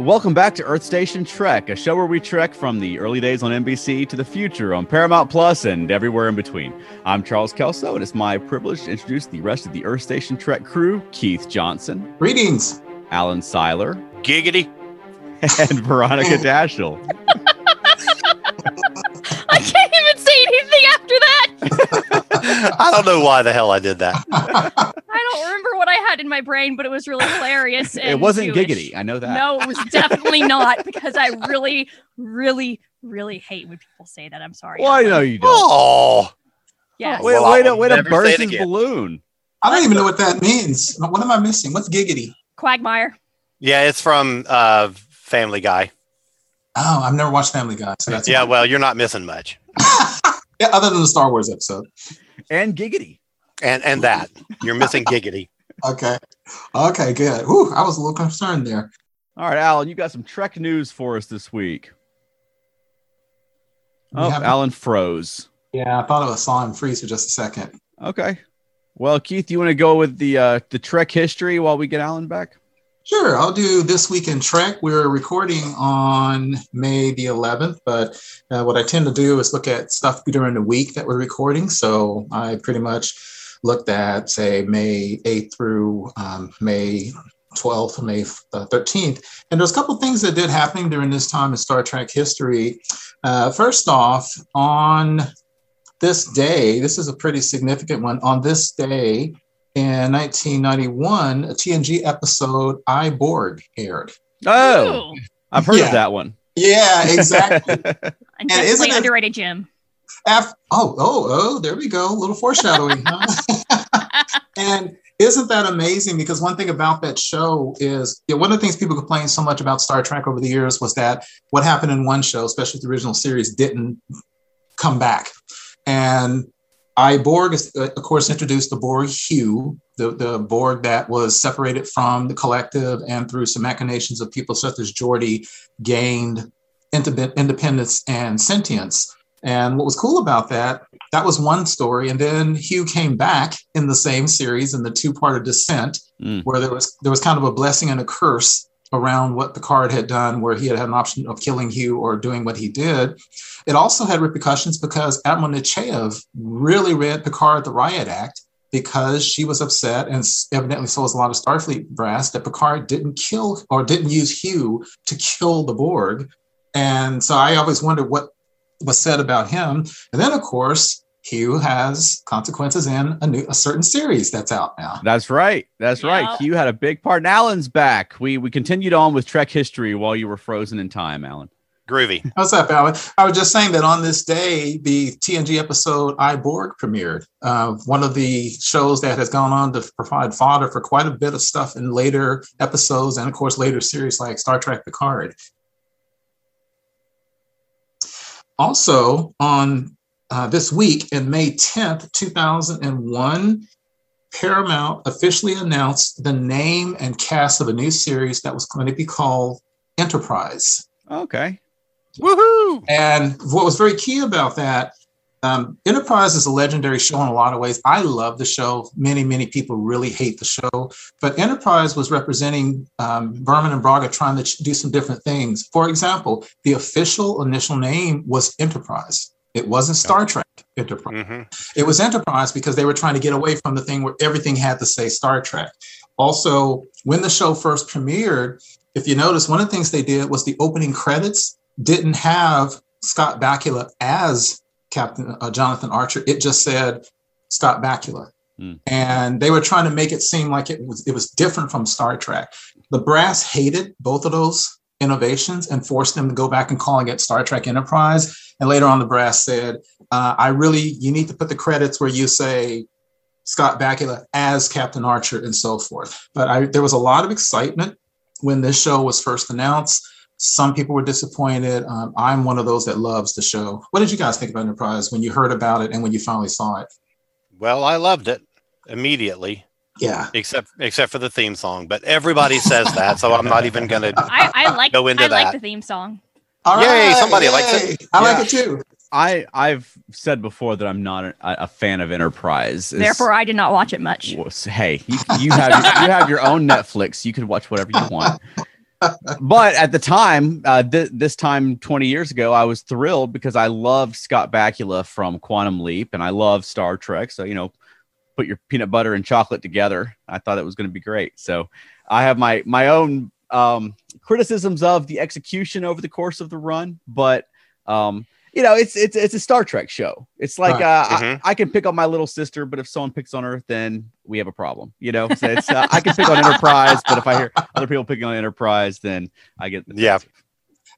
Welcome back to Earth Station Trek, a show where we trek from the early days on NBC to the future on Paramount Plus and everywhere in between. I'm Charles Kelso, and it's my privilege to introduce the rest of the Earth Station Trek crew, Keith Johnson. Greetings. Alan Seiler. Giggity. And Veronica Daschle. I can't even say anything after that. I don't know why the hell I did that. I don't remember what I had in my brain, but it was really hilarious. And it wasn't Jewish. Giggity. I know that. No, it was definitely not, because I really, really, really hate when people say that. I'm sorry. Well, I know you don't. Oh, yeah. Wait, burst his balloon. I don't even know what that means. What am I missing? What's Giggity? Quagmire. Yeah, it's from Family Guy. Oh, I've never watched Family Guy. So that's well, you're not missing much. Yeah, other than the Star Wars episode. And Giggity. And that. You're missing Giggity. Okay, good. Ooh, I was a little concerned there. All right, Alan, you got some Trek news for us this week. Oh, Alan froze. Yeah, I thought I saw him freeze for just a second. Okay. Well, Keith, you want to go with the Trek history while we get Alan back? Sure, I'll do This Week in Trek. We're recording on May the 11th, but what I tend to do is look at stuff during the week that we're recording. So I pretty much looked at, say, May 8th through May 12th, May 13th. And there's a couple things that did happen during this time in Star Trek history. First off, on this day, this is a pretty significant one, on this day, in 1991, a TNG episode, I Borg, aired. Oh, I've heard of that one. Yeah, exactly. And definitely underrated, Jim. There we go. A little foreshadowing. Huh? And isn't that amazing? Because one thing about that show is, one of the things people complained so much about Star Trek over the years was that what happened in one show, especially the original series, didn't come back. And I Borg, of course, introduced the Borg Hue, the Borg that was separated from the collective, and through some machinations of people such as Geordi, gained independence and sentience. And what was cool about that was one story. And then Hue came back in the same series in the two-parter Descent, where there was kind of a blessing and a curse around what Picard had done, where he had an option of killing Hugh or doing what he did. It also had repercussions because Admiral Nechayev really read Picard the Riot Act, because she was upset, and evidently so was a lot of Starfleet brass, that Picard didn't use Hugh to kill the Borg. And so I always wondered what was said about him. And then, of course, Hugh has consequences in a certain series that's out now. That's right. Hugh had a big part. And Alan's back. We continued on with Trek history while you were frozen in time, Alan. Groovy. What's up, Alan? I was just saying that on this day, the TNG episode I Borg premiered. One of the shows that has gone on to provide fodder for quite a bit of stuff in later episodes and, of course, later series like Star Trek Picard. Also, on this week, in May 10th, 2001, Paramount officially announced the name and cast of a new series that was going to be called Enterprise. Okay. Woohoo! And what was very key about that, Enterprise is a legendary show in a lot of ways. I love the show. Many, many people really hate the show. But Enterprise was representing Berman and Braga trying to do some different things. For example, the official initial name was Enterprise. It wasn't Star Trek Enterprise. Mm-hmm. It was Enterprise because they were trying to get away from the thing where everything had to say Star Trek. Also, when the show first premiered, if you notice, one of the things they did was the opening credits didn't have Scott Bakula as Captain Jonathan Archer. It just said Scott Bakula. Mm. And they were trying to make it seem like it was different from Star Trek. The brass hated both of those innovations and forced them to go back and calling it Star Trek Enterprise. And later on, the brass said, you need to put the credits where you say Scott Bakula as Captain Archer and so forth. But there was a lot of excitement when this show was first announced. Some people were disappointed. I'm one of those that loves the show. What did you guys think about Enterprise when you heard about it and when you finally saw it? Well, I loved it immediately. Yeah. Except for the theme song. But everybody says that, so I'm not even going to go into that. I like the theme song. All right. Yay, somebody likes it. I like it too. I've said before that I'm not a fan of Enterprise. Therefore, I did not watch it much. Hey, you have your own Netflix. You can watch whatever you want. But at the time, this time 20 years ago, I was thrilled because I loved Scott Bakula from Quantum Leap, and I love Star Trek. So, you know, put your peanut butter and chocolate together. I thought it was going to be great. So I have my own criticisms of the execution over the course of the run. But, you know, it's a Star Trek show. It's like I can pick on my little sister, but if someone picks on her, then we have a problem. You know, so it's, I can pick on Enterprise, but if I hear other people picking on Enterprise, then I get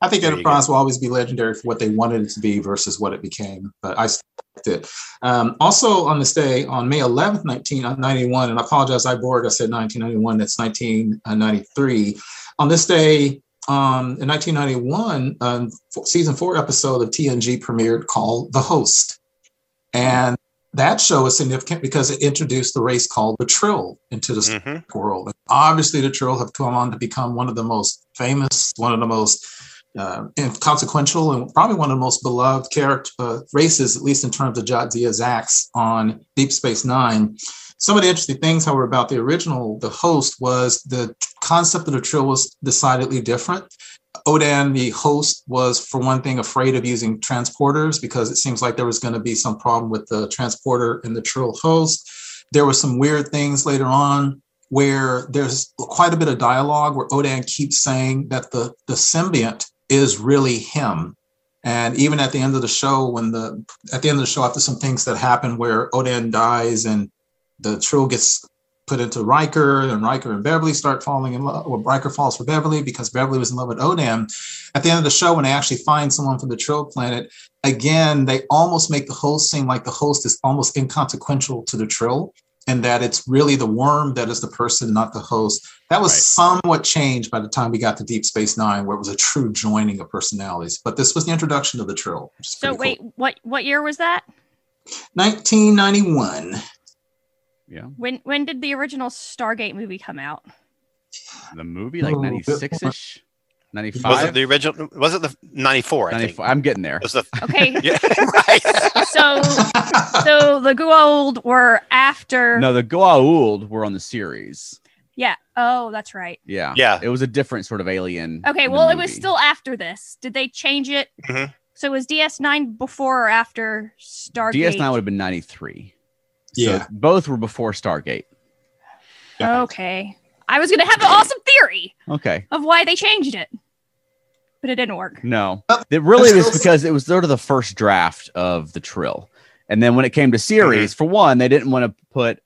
I think Enterprise will always be legendary for what they wanted it to be versus what it became. But I liked it. Also on this day, on May 11th, 1991, and I apologize, I Borg, I said 1991, that's 1993. On this day, in 1991, season 4 episode of TNG premiered called The Host. And that show is significant because it introduced the race called the Trill into the world. And obviously, the Trill have come on to become one of the most famous, one of the most consequential, and probably one of the most beloved character races, at least in terms of Jadzia Zax on Deep Space Nine. Some of the interesting things, however, about the original, The Host, was the concept of the Trill was decidedly different. Odan, the host, was, for one thing, afraid of using transporters because it seems like there was going to be some problem with the transporter and the Trill host. There were some weird things later on where there's quite a bit of dialogue where Odan keeps saying that the symbiont is really him. And even at the end of the show, after some things that happen where Odan dies and the Trill gets put into Riker, and Riker and Beverly start falling in love. Well, Riker falls for Beverly because Beverly was in love with Odan. At the end of the show, when they actually find someone from the Trill planet, again, they almost make the host seem like the host is almost inconsequential to the Trill, and that it's really the worm that is the person, not the host. That was somewhat changed by the time we got to Deep Space Nine, where it was a true joining of personalities. But this was the introduction of the Trill. So wait, cool. What year was that? 1991. Yeah. When did the original Stargate movie come out? The movie, like 96-ish? 95? Was it the original? Was it the 94? 94. I'm getting there. Okay. Yeah, right. So the Goa'uld were after. No, the Goa'uld were on the series. Yeah. Oh, that's right. Yeah. Yeah. It was a different sort of alien. Okay. Well, it was still after this. Did they change it? Mm-hmm. So was DS9 before or after Stargate? DS9 would have been 93. Yeah, so both were before Stargate. Okay. I was going to have an awesome theory of why they changed it, but it didn't work. No, it really was because it was sort of the first draft of the Trill. And then when it came to series, for one, they didn't want to put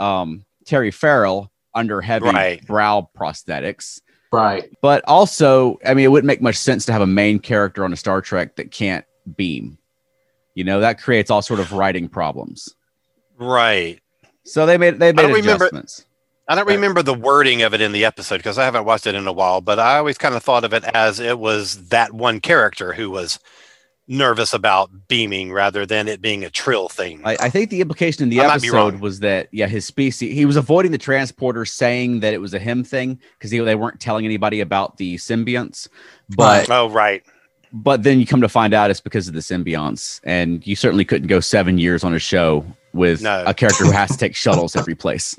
Terry Farrell under heavy brow prosthetics. Right. But also, I mean, it wouldn't make much sense to have a main character on a Star Trek that can't beam. You know, that creates all sort of writing problems. Right. So they made adjustments. I don't remember the wording of it in the episode because I haven't watched it in a while, but I always kind of thought of it as it was that one character who was nervous about beaming rather than it being a Trill thing. I think the implication in the episode was that, his species, he was avoiding the transporter saying that it was a him thing because they weren't telling anybody about the symbionts. But But then you come to find out it's because of the symbionts, and you certainly couldn't go 7 years on a show with a character who has to take shuttles every place.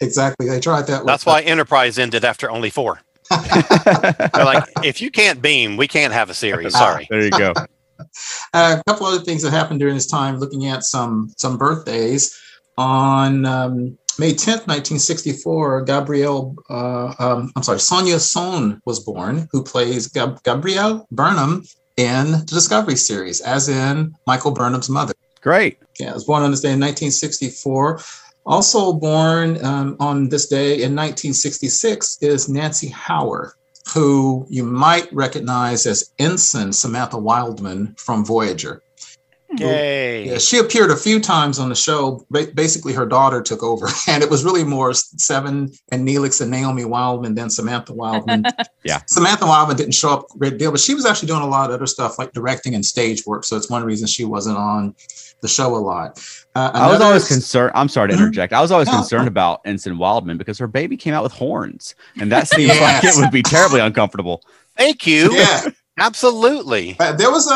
Exactly. They tried that. That's why Enterprise ended after only 4. They're like, if you can't beam, we can't have a series. Sorry. There you go. A couple other things that happened during this time, looking at some birthdays. On May 10th, 1964, Sonia Sohn was born, who plays Gabrielle Burnham in the Discovery series, as in Michael Burnham's mother. Great. Yeah, I was born on this day in 1964. Also born on this day in 1966 is Nancy Hauer, who you might recognize as Ensign Samantha Wildman from Voyager. Yay. Yeah, she appeared a few times on the show. Basically, her daughter took over, and it was really more Seven and Neelix and Naomi Wildman than Samantha Wildman. Yeah, Samantha Wildman didn't show up a great deal, but she was actually doing a lot of other stuff like directing and stage work. So it's one reason she wasn't on the show a lot. I was always concerned. I'm sorry to interject. I was always concerned about Ensign Wildman because her baby came out with horns, and that seems like it would be terribly uncomfortable. Thank you. Yeah. Absolutely. There was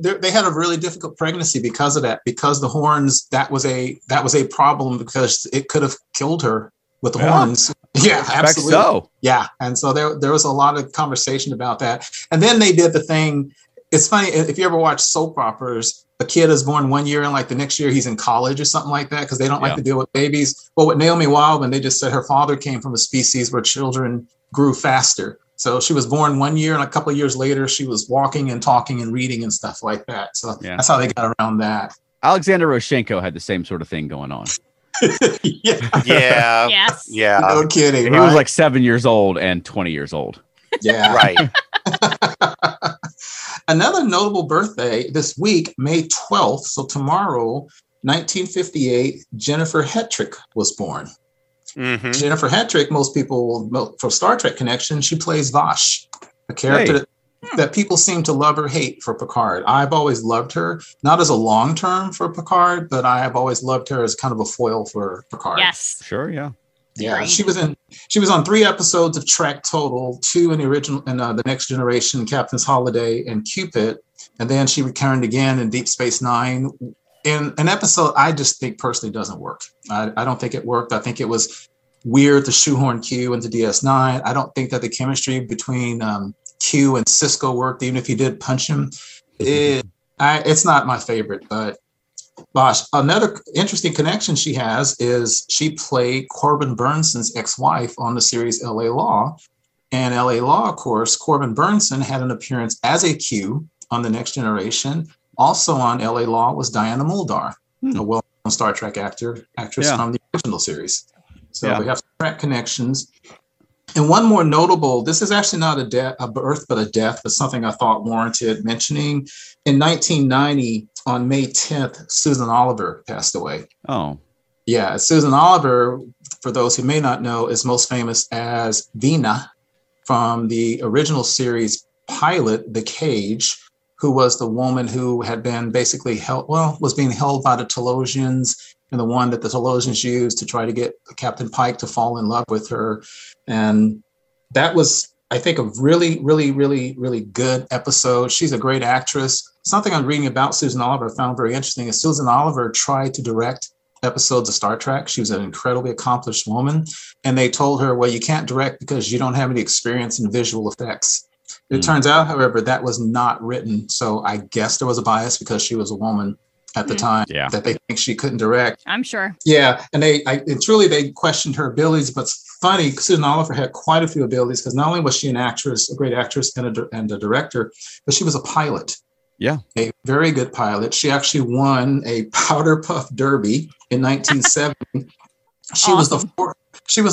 they had a really difficult pregnancy because of that, because the horns, that was a problem because it could have killed her with the horns. Yeah, absolutely. So. Yeah. And so there was a lot of conversation about that. And then they did the thing. It's funny. If you ever watch soap operas, a kid is born one year and like the next year he's in college or something like that because they don't like to deal with babies. But with Naomi Wildman, they just said her father came from a species where children grew faster. So she was born one year, and a couple of years later, she was walking and talking and reading and stuff like that. So that's how they got around that. Alexander Roshenko had the same sort of thing going on. Yeah. No kidding. He was like 7 years old and 20 years old. Yeah. Right. Another notable birthday this week, May 12th. So tomorrow, 1958, Jennifer Hetrick was born. Mm-hmm. Jennifer Hetrick, most people will know from Star Trek Connection, she plays Vash, a character that people seem to love or hate for Picard. I've always loved her, not as a long term for Picard, but I have always loved her as kind of a foil for Picard. Yes. Sure, yeah. Yeah, great. She was on 3 episodes of Trek total, 2 in the original in The Next Generation, Captain's Holiday, and Cupid, and then she returned again in Deep Space Nine. In an episode, I just think personally doesn't work. I don't think it worked. I think it was weird to shoehorn Q into DS9. I don't think that the chemistry between Q and Cisco worked, even if he did punch him. It's not my favorite, but gosh. Another interesting connection she has is she played Corbin Burnson's ex-wife on the series LA Law. And LA Law, of course, Corbin Burnson had an appearance as a Q on The Next Generation. Also on LA Law was Diana Muldar, a well-known Star Trek actress from the original series. So we have Trek connections. And one more notable, this is actually not a birth, but a death, but something I thought warranted mentioning. In 1990, on May 10th, Susan Oliver passed away. Oh. Yeah, Susan Oliver, for those who may not know, is most famous as Vina from the original series pilot, The Cage, who was the woman who had been basically held by the Talosians, and the one that the Talosians used to try to get Captain Pike to fall in love with her. And that was, I think, a really, really, really, really good episode. She's a great actress. Something I'm reading about Susan Oliver found very interesting is Susan Oliver tried to direct episodes of Star Trek. She was an incredibly accomplished woman. And they told her, well, you can't direct because you don't have any experience in visual effects. It turns out, however, that was not written. So I guess there was a bias because she was a woman at the time that they think she couldn't direct. I'm sure. Yeah. And they questioned her abilities. But it's funny, Susan Oliver had quite a few abilities because not only was she an actress, a great actress and a director, but she was a pilot. Yeah. A very good pilot. She actually won a powder puff derby in 1970. She was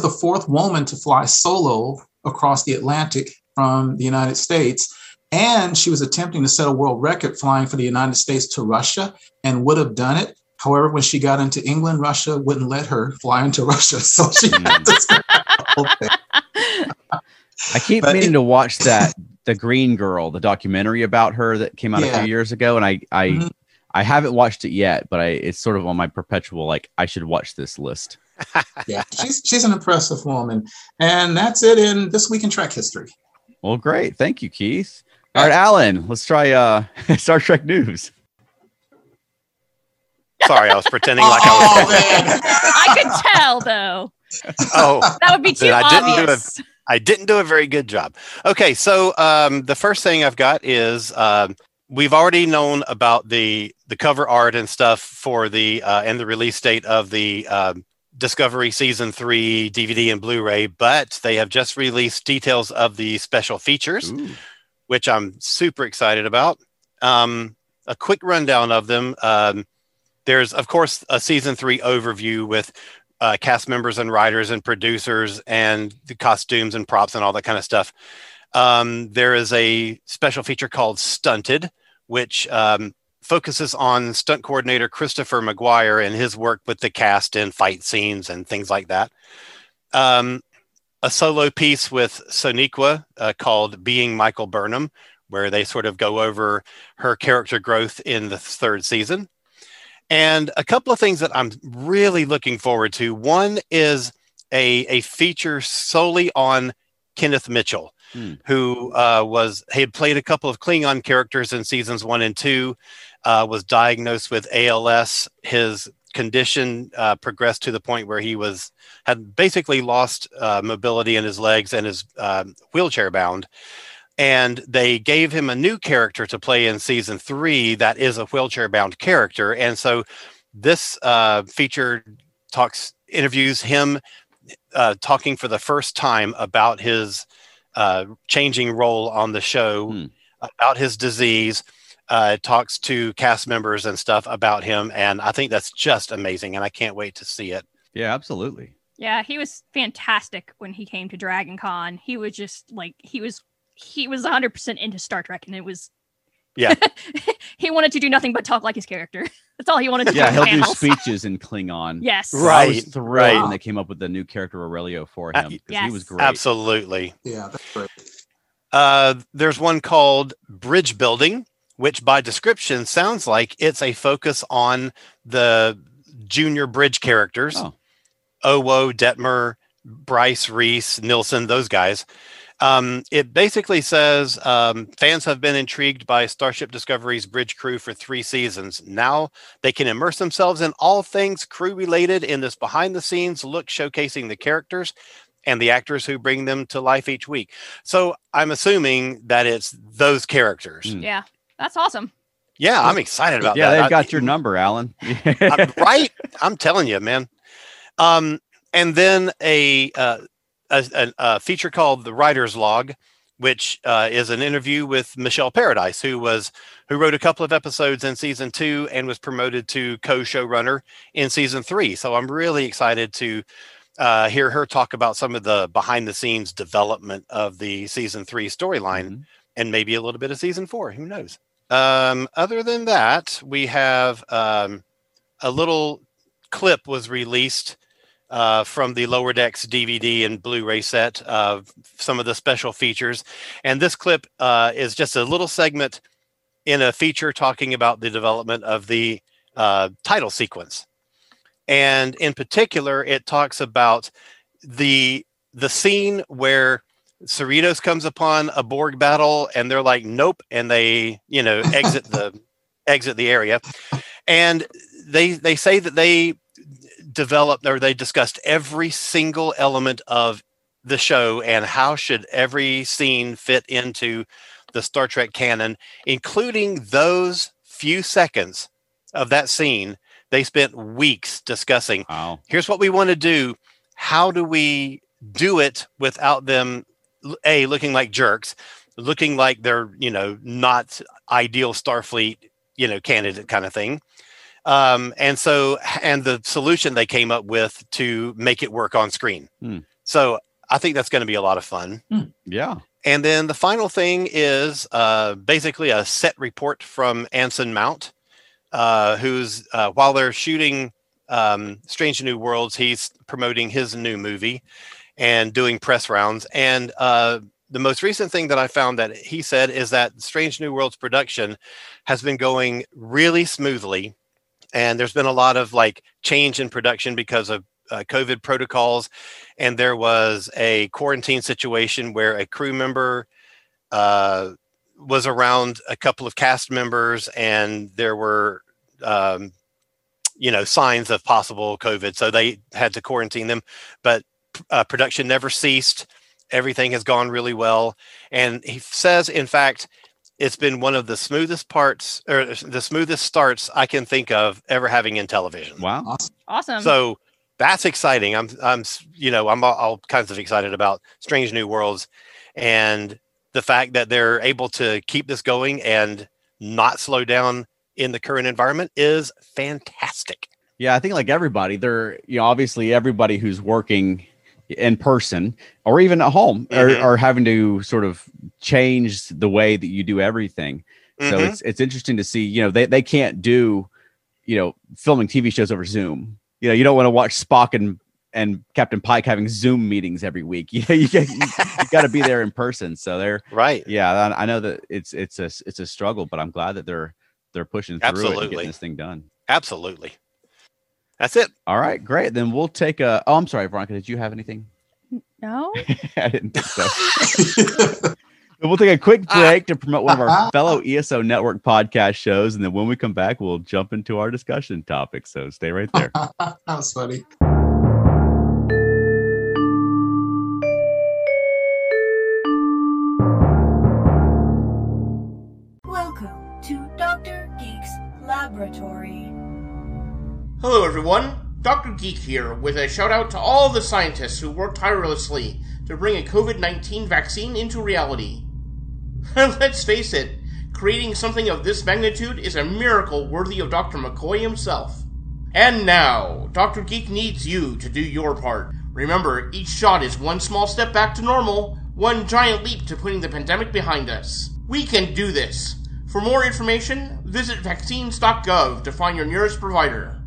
the fourth woman to fly solo across the Atlantic from the United States, and she was attempting to set a world record flying from the United States to Russia and would have done it. However, when she got into England, Russia wouldn't let her fly into Russia, so she had to start the whole thing. I keep meaning to watch that The Green Girl, the documentary about her that came out a few years ago, and I haven't watched it yet, but it's sort of on my perpetual like I should watch this list. Yeah, she's an impressive woman, and that's it in This Week in Trek History. Well, great. Thank you, Keith. All right, Alan, let's try Star Trek news. Sorry, I was pretending like I was. I could tell, though. Oh, that would be too obvious. I didn't do a very good job. Okay, so the first thing I've got is we've already known about the cover art and stuff for the and the release date of the Discovery Season 3 DVD and Blu-ray, but they have just released details of the special features, which I'm super excited about. A quick rundown of them. There's, of course, a Season 3 overview with cast members and writers and producers and the costumes and props and all that kind of stuff. There is a special feature called Stunted, which focuses on stunt coordinator Christopher McGuire and his work with the cast in fight scenes and things like that. A solo piece with Soniqua called Being Michael Burnham, where they sort of go over her character growth in the third season. And a couple of things that I'm really looking forward to. One is a feature solely on Kenneth Mitchell, who had played a couple of Klingon characters in seasons 1 and 2, was diagnosed with ALS. His condition progressed to the point where he had basically lost mobility in his legs and is wheelchair bound. And they gave him a new character to play in season 3 that is a wheelchair bound character. And so this feature interviews him talking for the first time about his changing role on the show, about his disease, talks to cast members and stuff about him. And I think that's just amazing. And I can't wait to see it. Yeah, absolutely. Yeah, he was fantastic when he came to Dragon Con. He was just like, he was 100% into Star Trek, and it was, yeah, he wanted to do nothing but talk like his character. That's all he wanted to do. Yeah, he'll do speeches in Klingon. Yes. Right. I was thrilled when they came up with the new character Aurelio for him, because he was great. Absolutely. Yeah, that's great. There's one called Bridge Building, which by description sounds like it's a focus on the junior bridge characters. Owo, Detmer, Bryce, Reese, Nilsson, those guys. It basically says fans have been intrigued by Starship Discovery's bridge crew for 3 seasons. Now they can immerse themselves in all things crew related in this behind the scenes look, showcasing the characters and the actors who bring them to life each week. So I'm assuming that it's those characters. Yeah, that's awesome. Yeah, I'm excited about that. Yeah, they've got your number, Alan. Right? I'm telling you, man. And then a feature called The Writer's Log, which is an interview with Michelle Paradise, who wrote a couple of episodes in season 2 and was promoted to co-showrunner in season 3. So I'm really excited to hear her talk about some of the behind the scenes development of the season 3 storyline, and maybe a little bit of season 4. Who knows? Other than that, we have a little clip was released from the Lower Decks DVD and Blu-ray set of some of the special features. And this clip is just a little segment in a feature talking about the development of the title sequence. And in particular, it talks about the scene where Cerritos comes upon a Borg battle and they're like, nope. And they, exit the area. And they say that they developed, or they discussed every single element of the show and how should every scene fit into the Star Trek canon, including those few seconds of that scene. They spent weeks discussing, here's what we want to do. How do we do it without them looking like jerks, looking like they're, not ideal Starfleet, candidate kind of thing. And the solution they came up with to make it work on screen. So I think that's going to be a lot of fun. Yeah. And then the final thing is basically a set report from Anson Mount, who's while they're shooting Strange New Worlds, he's promoting his new movie and doing press rounds. And the most recent thing that I found that he said is that Strange New Worlds production has been going really smoothly. And there's been a lot of change in production because of COVID protocols. And there was a quarantine situation where a crew member was around a couple of cast members, and there were, signs of possible COVID. So they had to quarantine them, but production never ceased. Everything has gone really well. And he says, in fact, it's been one of the smoothest parts, or the smoothest starts I can think of ever having in television. Wow. Awesome. So that's exciting. I'm all kinds of excited about Strange New Worlds and the fact that they're able to keep this going and not slow down in the current environment is fantastic. Yeah. I think everybody, they're, obviously everybody who's working in person or even at home, are having to sort of change the way that you do everything. So it's interesting to see, you know, they can't do, you know, filming TV shows over Zoom. You know, you don't want to watch Spock and Captain Pike having Zoom meetings every week. You know, you got to be there in person. So they're right. Yeah. I know that it's a struggle, but I'm glad that they're pushing through it and getting this thing done. Absolutely. That's it. All right, great. Then we'll take a, oh, I'm sorry, Veronica, did you have anything? No, I didn't think so. We'll take a quick break to promote one of our fellow ESO Network podcast shows. And then when we come back, we'll jump into our discussion topic. So stay right there. That was funny. Welcome to Dr. Geek's Laboratory. Hello, everyone. Dr. Geek here with a shout out to all the scientists who worked tirelessly to bring a COVID-19 vaccine into reality. Let's face it, creating something of this magnitude is a miracle worthy of Dr. McCoy himself. And now, Dr. Geek needs you to do your part. Remember, each shot is one small step back to normal, one giant leap to putting the pandemic behind us. We can do this. For more information, visit vaccines.gov to find your nearest provider.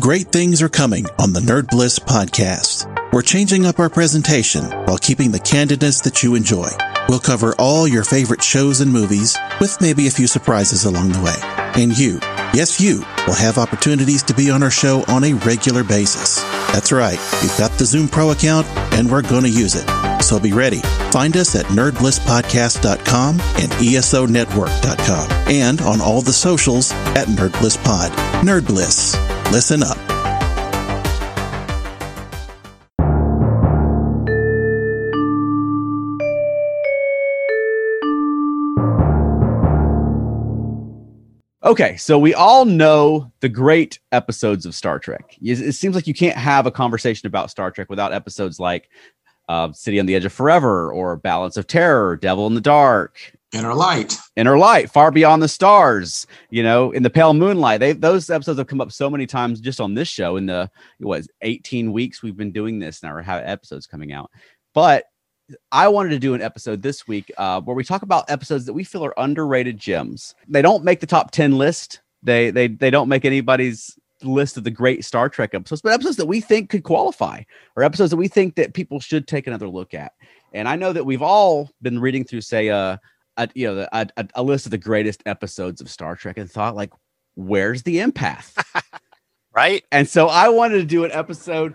Great things are coming on the Nerd Bliss podcast. We're changing up our presentation while keeping the candidness that you enjoy. We'll cover all your favorite shows and movies with maybe a few surprises along the way. And you, yes you, will have opportunities to be on our show on a regular basis. That's right, we've got the Zoom Pro account and we're going to use it. So be ready. Find us at nerdblisspodcast.com and esonetwork.com and on all the socials at nerdblisspod. Nerdbliss. Listen up. Okay, so we all know the great episodes of Star Trek. It seems like you can't have a conversation about Star Trek without episodes like City on the Edge of Forever or Balance of Terror, Devil in the Dark. Inner Light, Far Beyond the Stars, you know, In the Pale Moonlight. Those episodes have come up so many times just on this show in the, 18 weeks we've been doing this now or have episodes coming out. But I wanted to do an episode this week where we talk about episodes that we feel are underrated gems. They don't make the top 10 list. They don't make anybody's list of the great Star Trek episodes, but episodes that we think could qualify or episodes that we think that people should take another look at. And I know that we've all been reading through, say, a list of the greatest episodes of Star Trek and thought, like, where's the empath? Right? And so I wanted to do an episode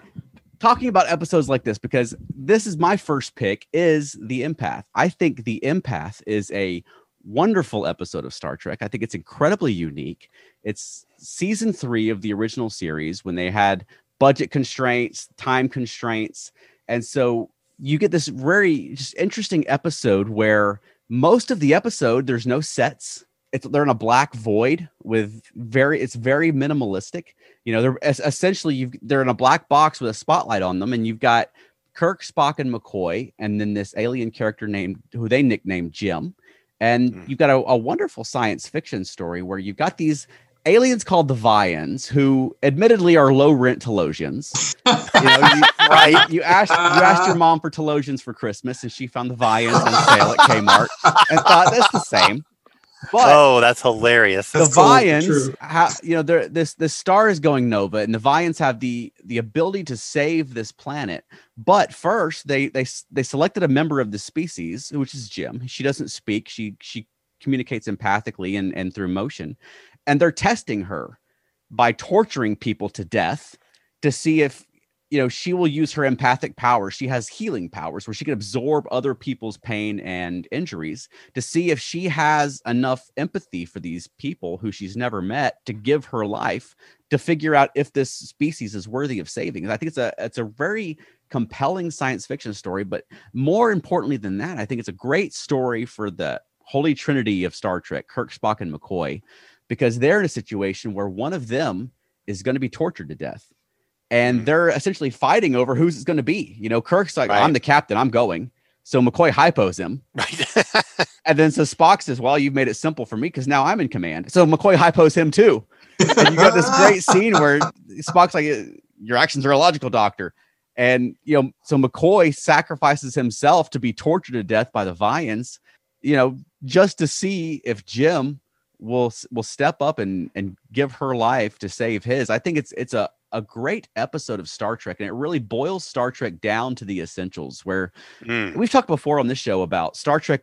talking about episodes like this, because this is my first pick, is The Empath. I think The Empath is a wonderful episode of Star Trek. I think it's incredibly unique. It's season 3 of the original series when they had budget constraints, time constraints. And so you get this very just interesting episode where most of the episode, there's no sets. They're in a black void with it's very minimalistic. You know, they're essentially they're in a black box with a spotlight on them, and you've got Kirk, Spock, and McCoy, and then this alien character who they nicknamed Jim. And you've got a wonderful science fiction story where you've got these aliens called the Vians, who admittedly are low rent Talosians. Right? You asked your mom for Talosians for Christmas, and she found the Vians on sale at Kmart and thought that's the same. But that's hilarious. The Vians, this star is going nova, and the Vians have the ability to save this planet. But first, they selected a member of the species, which is Jim. She doesn't speak. She communicates empathically and through motion, and they're testing her by torturing people to death to see if she will use her empathic powers. She has healing powers where she can absorb other people's pain and injuries to see if she has enough empathy for these people who she's never met to give her life to figure out if this species is worthy of saving. And I think it's a very compelling science fiction story, but more importantly than that, I think it's a great story for the Holy Trinity of Star Trek, Kirk, Spock, and McCoy, because they're in a situation where one of them is going to be tortured to death. And they're essentially fighting over who's going to be. Kirk's like, right, I'm the captain, I'm going. So McCoy hypos him. Right. And then so Spock says, well, you've made it simple for me because now I'm in command. So McCoy hypos him too. And you got this great scene where Spock's like, your actions are illogical, Doctor. And, so McCoy sacrifices himself to be tortured to death by the Vians. just to see if Jim will step up and give her life to save his. I think it's a great episode of Star Trek, and it really boils Star Trek down to the essentials, where we've talked before on this show about Star Trek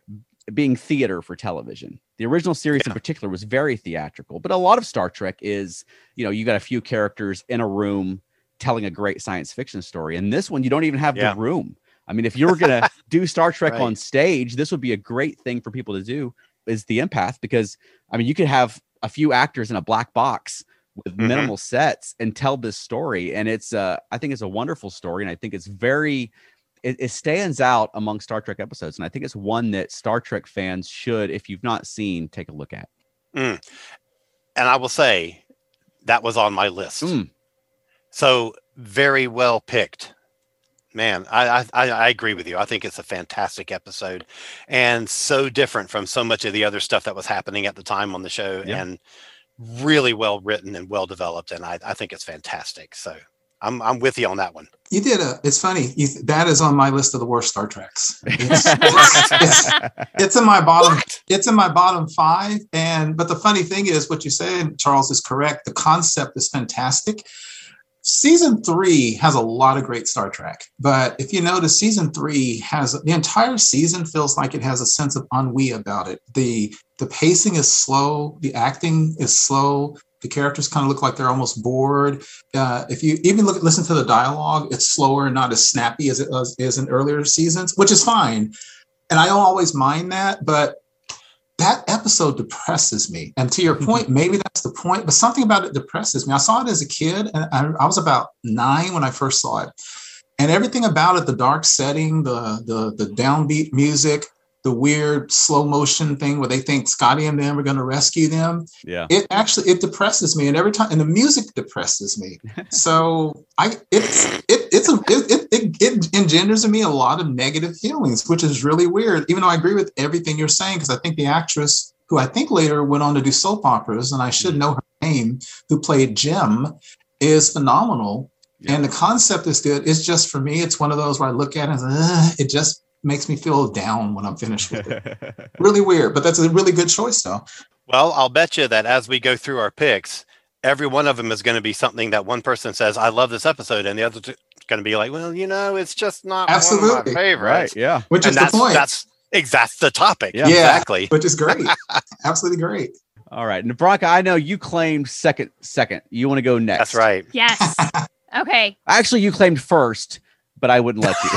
being theater for television. The original series in particular was very theatrical, but a lot of Star Trek is, you got a few characters in a room telling a great science fiction story. And this one, you don't even have the room. I mean, if you were going to do Star Trek on stage, this would be a great thing for people to do, is the empath, because I mean, you could have a few actors in a black box with minimal sets and tell this story. And it's I think it's a wonderful story. And I think it's it stands out among Star Trek episodes. And I think it's one that Star Trek fans should, if you've not seen, take a look at. And I will say that was on my list. So very well picked, man. I agree with you. I think it's a fantastic episode and so different from so much of the other stuff that was happening at the time on the show, and really well written and well developed. And I think it's fantastic. So I'm with you on that one. You did it's funny. That is on my list of the worst Star Treks. It's in my bottom. What? It's in my bottom five. But the funny thing is, what you said, Charles, is correct. The concept is fantastic. Season 3 has a lot of great Star Trek, but if you notice, season 3 has the entire season feels like it has a sense of ennui about it. The pacing is slow. The acting is slow. The characters kind of look like they're almost bored. If you even listen to the dialogue, it's slower and not as snappy as it is in earlier seasons, which is fine. And I don't always mind that, but that episode depresses me. And to your point, maybe that's the point, but something about it depresses me. I saw it as a kid, and I was about 9 when I first saw it. And everything about it, the dark setting, the downbeat music, the weird slow motion thing where they think Scotty and them are going to rescue them. Yeah. It depresses me. And every time, and the music depresses me. So it engenders in me a lot of negative feelings, which is really weird, even though I agree with everything you're saying. Cause I think the actress who I think later went on to do soap operas, and I should know her name, who played Jim, is phenomenal. Yeah. And the concept is good. It's just, for me, it's one of those where I look at it and it just makes me feel down when I'm finished with it. Really weird, but that's a really good choice, though. Well, I'll bet you that as we go through our picks, every one of them is going to be something that one person says, I love this episode, and the other two is going to be like, well, it's just not one of my favorites. Right, yeah. Which is the point. That's the topic. Yeah, exactly. Which is great. Absolutely great. All right. And Bronca, I know you claimed second. You want to go next. That's right. Yes. Okay. Actually, you claimed first, but I wouldn't let you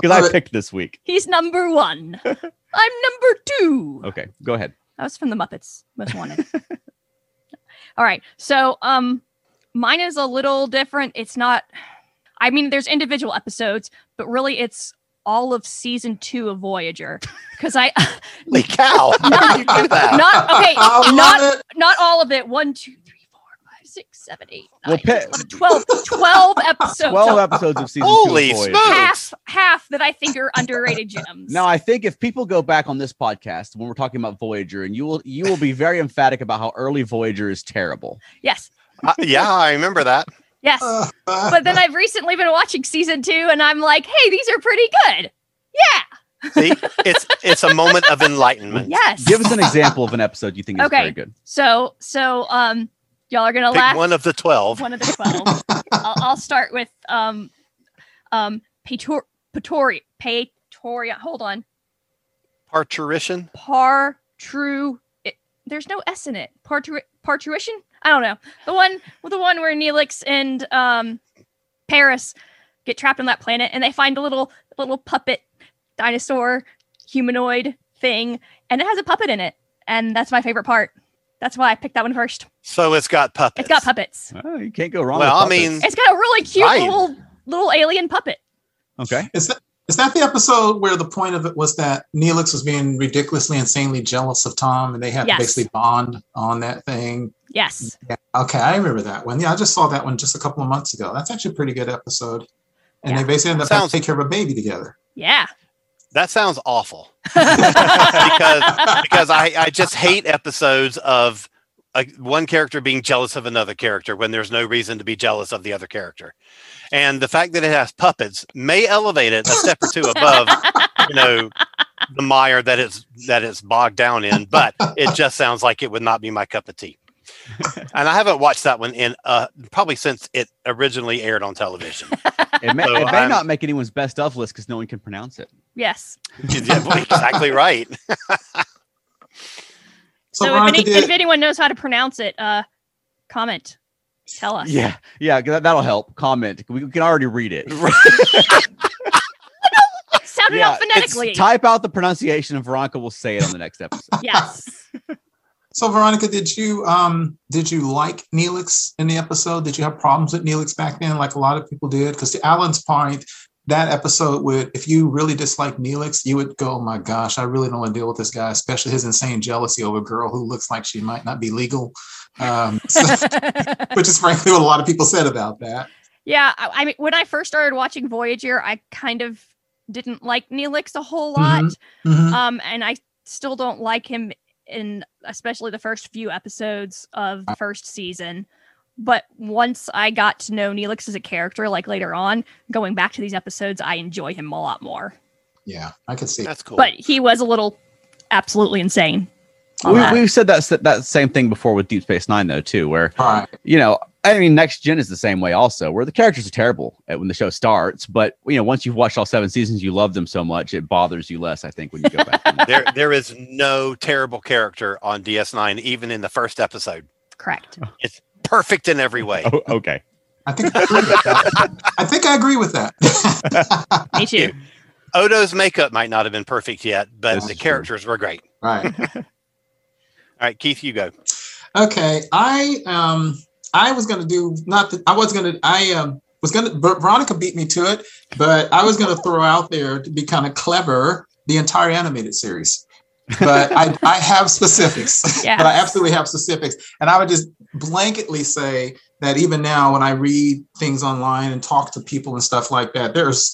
because I picked this week. He's number 1. I'm number 2. Okay, go ahead. That was from the Muppets Most Wanted. All right. So mine is a little different. It's not, I mean, there's individual episodes, but really it's all of season 2 of Voyager. Because I holy cow. Not all of it. 1, 2, 3, 4, 5, 6, 7, 8. 12 episodes. 12 episodes of season 2. Holy smokes. Half that I think are underrated gems. Now, I think if people go back on this podcast when we're talking about Voyager, and you will be very emphatic about how early Voyager is terrible. Yes. Yeah, I remember that. Yes. But then I've recently been watching season 2, and I'm like, hey, these are pretty good. Yeah. See, it's a moment of enlightenment. Yes. Give us an example of an episode you think is very good. So y'all are going to laugh. One of the 12. I'll start with Paitoria. Hold on. Parturition? There's no S in it. Parturition? I don't know. The one where Neelix and Paris get trapped on that planet, and they find a little puppet dinosaur humanoid thing, and it has a puppet in it. And that's my favorite part. That's why I picked that one first. So it's got puppets. Oh, you can't go wrong with puppets. I mean, it's got a really cute little alien puppet. Okay. Is that the episode where the point of it was that Neelix was being ridiculously, insanely jealous of Tom, and they had to basically bond on that thing? Yes. Yeah. Okay, I remember that one. Yeah, I just saw that one just a couple of months ago. That's actually a pretty good episode. And they basically ended up having to take care of a baby together. Yeah. That sounds awful because I just hate episodes of one character being jealous of another character when there's no reason to be jealous of the other character. And the fact that it has puppets may elevate it a step or two above, the mire that it's bogged down in, but it just sounds like it would not be my cup of tea. And I haven't watched that one in probably since it originally aired on television. It may not make anyone's best of list because no one can pronounce it. Yes. Exactly right. So if anyone knows how to pronounce it, comment. Tell us. Yeah, that'll help. Comment. We can already read it. It sounded out phonetically. Type out the pronunciation and Veronica will say it on the next episode. Yes. So, Veronica, did you like Neelix in the episode? Did you have problems with Neelix back then, like a lot of people did? Because to Alan's point, that episode would, if you really disliked Neelix, you would go, oh my gosh, I really don't want to deal with this guy, especially his insane jealousy over a girl who looks like she might not be legal, which is frankly what a lot of people said about that. Yeah, I mean, when I first started watching Voyager, I kind of didn't like Neelix a whole lot, and I still don't like him in especially the first few episodes of the first season. But once I got to know Neelix as a character, like later on, going back to these episodes, I enjoy him a lot more. Yeah, I can see. That's cool. But he was a little absolutely insane. We've said that same thing before with Deep Space Nine, though, too, where, you know, I mean, Next Gen is the same way also, where the characters are terrible when the show starts. But, you know, once you've watched all 7 seasons, you love them so much, it bothers you less, I think, when you go back. There is no terrible character on DS9, even in the first episode. Correct. It's perfect in every way. Oh, okay. I think I agree with that. Me too. Odo's makeup might not have been perfect yet, but the characters were great. Right. All right, Keith, you go. Okay. Veronica beat me to it, but I was going to throw out there, to be kind of clever, the entire animated series. But I have specifics. Yes. But I absolutely have specifics. And I would just blanketly say that even now when I read things online and talk to people and stuff like that, there's,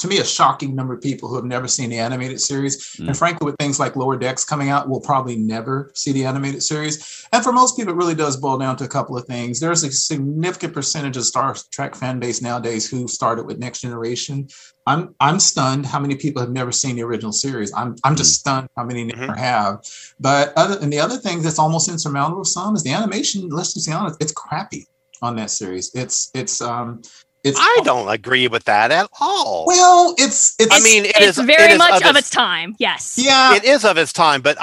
to me, a shocking number of people who have never seen the animated series. Mm. And frankly, with things like Lower Decks coming out, we'll probably never see the animated series. And for most people, it really does boil down to a couple of things. There's a significant percentage of Star Trek fan base nowadays who started with Next Generation. I'm stunned how many people have never seen the original series. I'm just stunned how many never have. But the other thing that's almost insurmountable to some is the animation. Let's just be honest, it's crappy on that series. I don't agree with that at all. Well, it is very much of its time. Yes. Yeah. It is of its time, but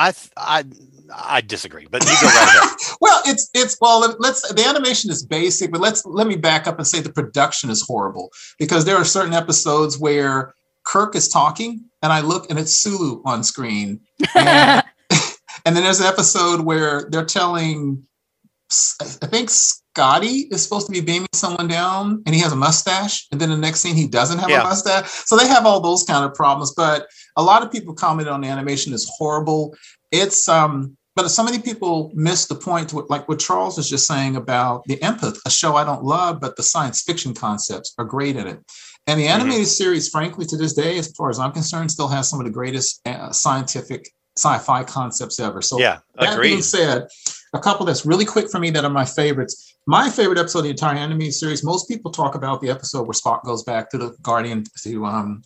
I disagree, but you go right there. Well, the animation is basic, but let me back up and say the production is horrible, because there are certain episodes where Kirk is talking and I look and it's Sulu on screen. And, and then there's an episode where they're telling, I think Scotty is supposed to be beaming someone down and he has a mustache. And then the next scene, he doesn't have a mustache. So they have all those kind of problems, but a lot of people commented on the animation is horrible. It's but so many people miss the point, like what Charles was just saying about the Empath, a show I don't love, but the science fiction concepts are great in it. And the animated series, frankly, to this day, as far as I'm concerned, still has some of the greatest scientific sci-fi concepts ever. So being said, a couple that's really quick for me that are my favorites. My favorite episode of the entire animated series, most people talk about the episode where Spock goes back to the Guardian to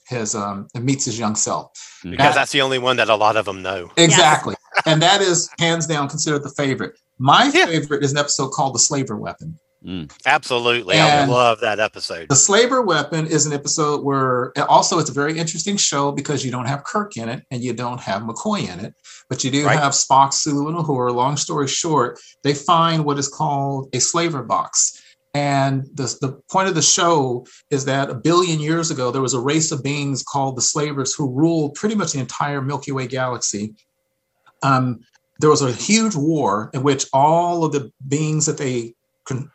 meets his young self. Because that's the only one that a lot of them know. Exactly. Yes. And that is hands down considered the favorite. My favorite is an episode called The Slaver Weapon. Mm, absolutely. And I love that episode. The Slaver Weapon is an episode where also it's a very interesting show because you don't have Kirk in it and you don't have McCoy in it, but you do have Spock, Sulu, and Uhura. Long story short, they find what is called a slaver box. And the point of the show is that 1 billion years ago, there was a race of beings called the Slavers who ruled pretty much the entire Milky Way galaxy. There was a huge war in which all of the beings that they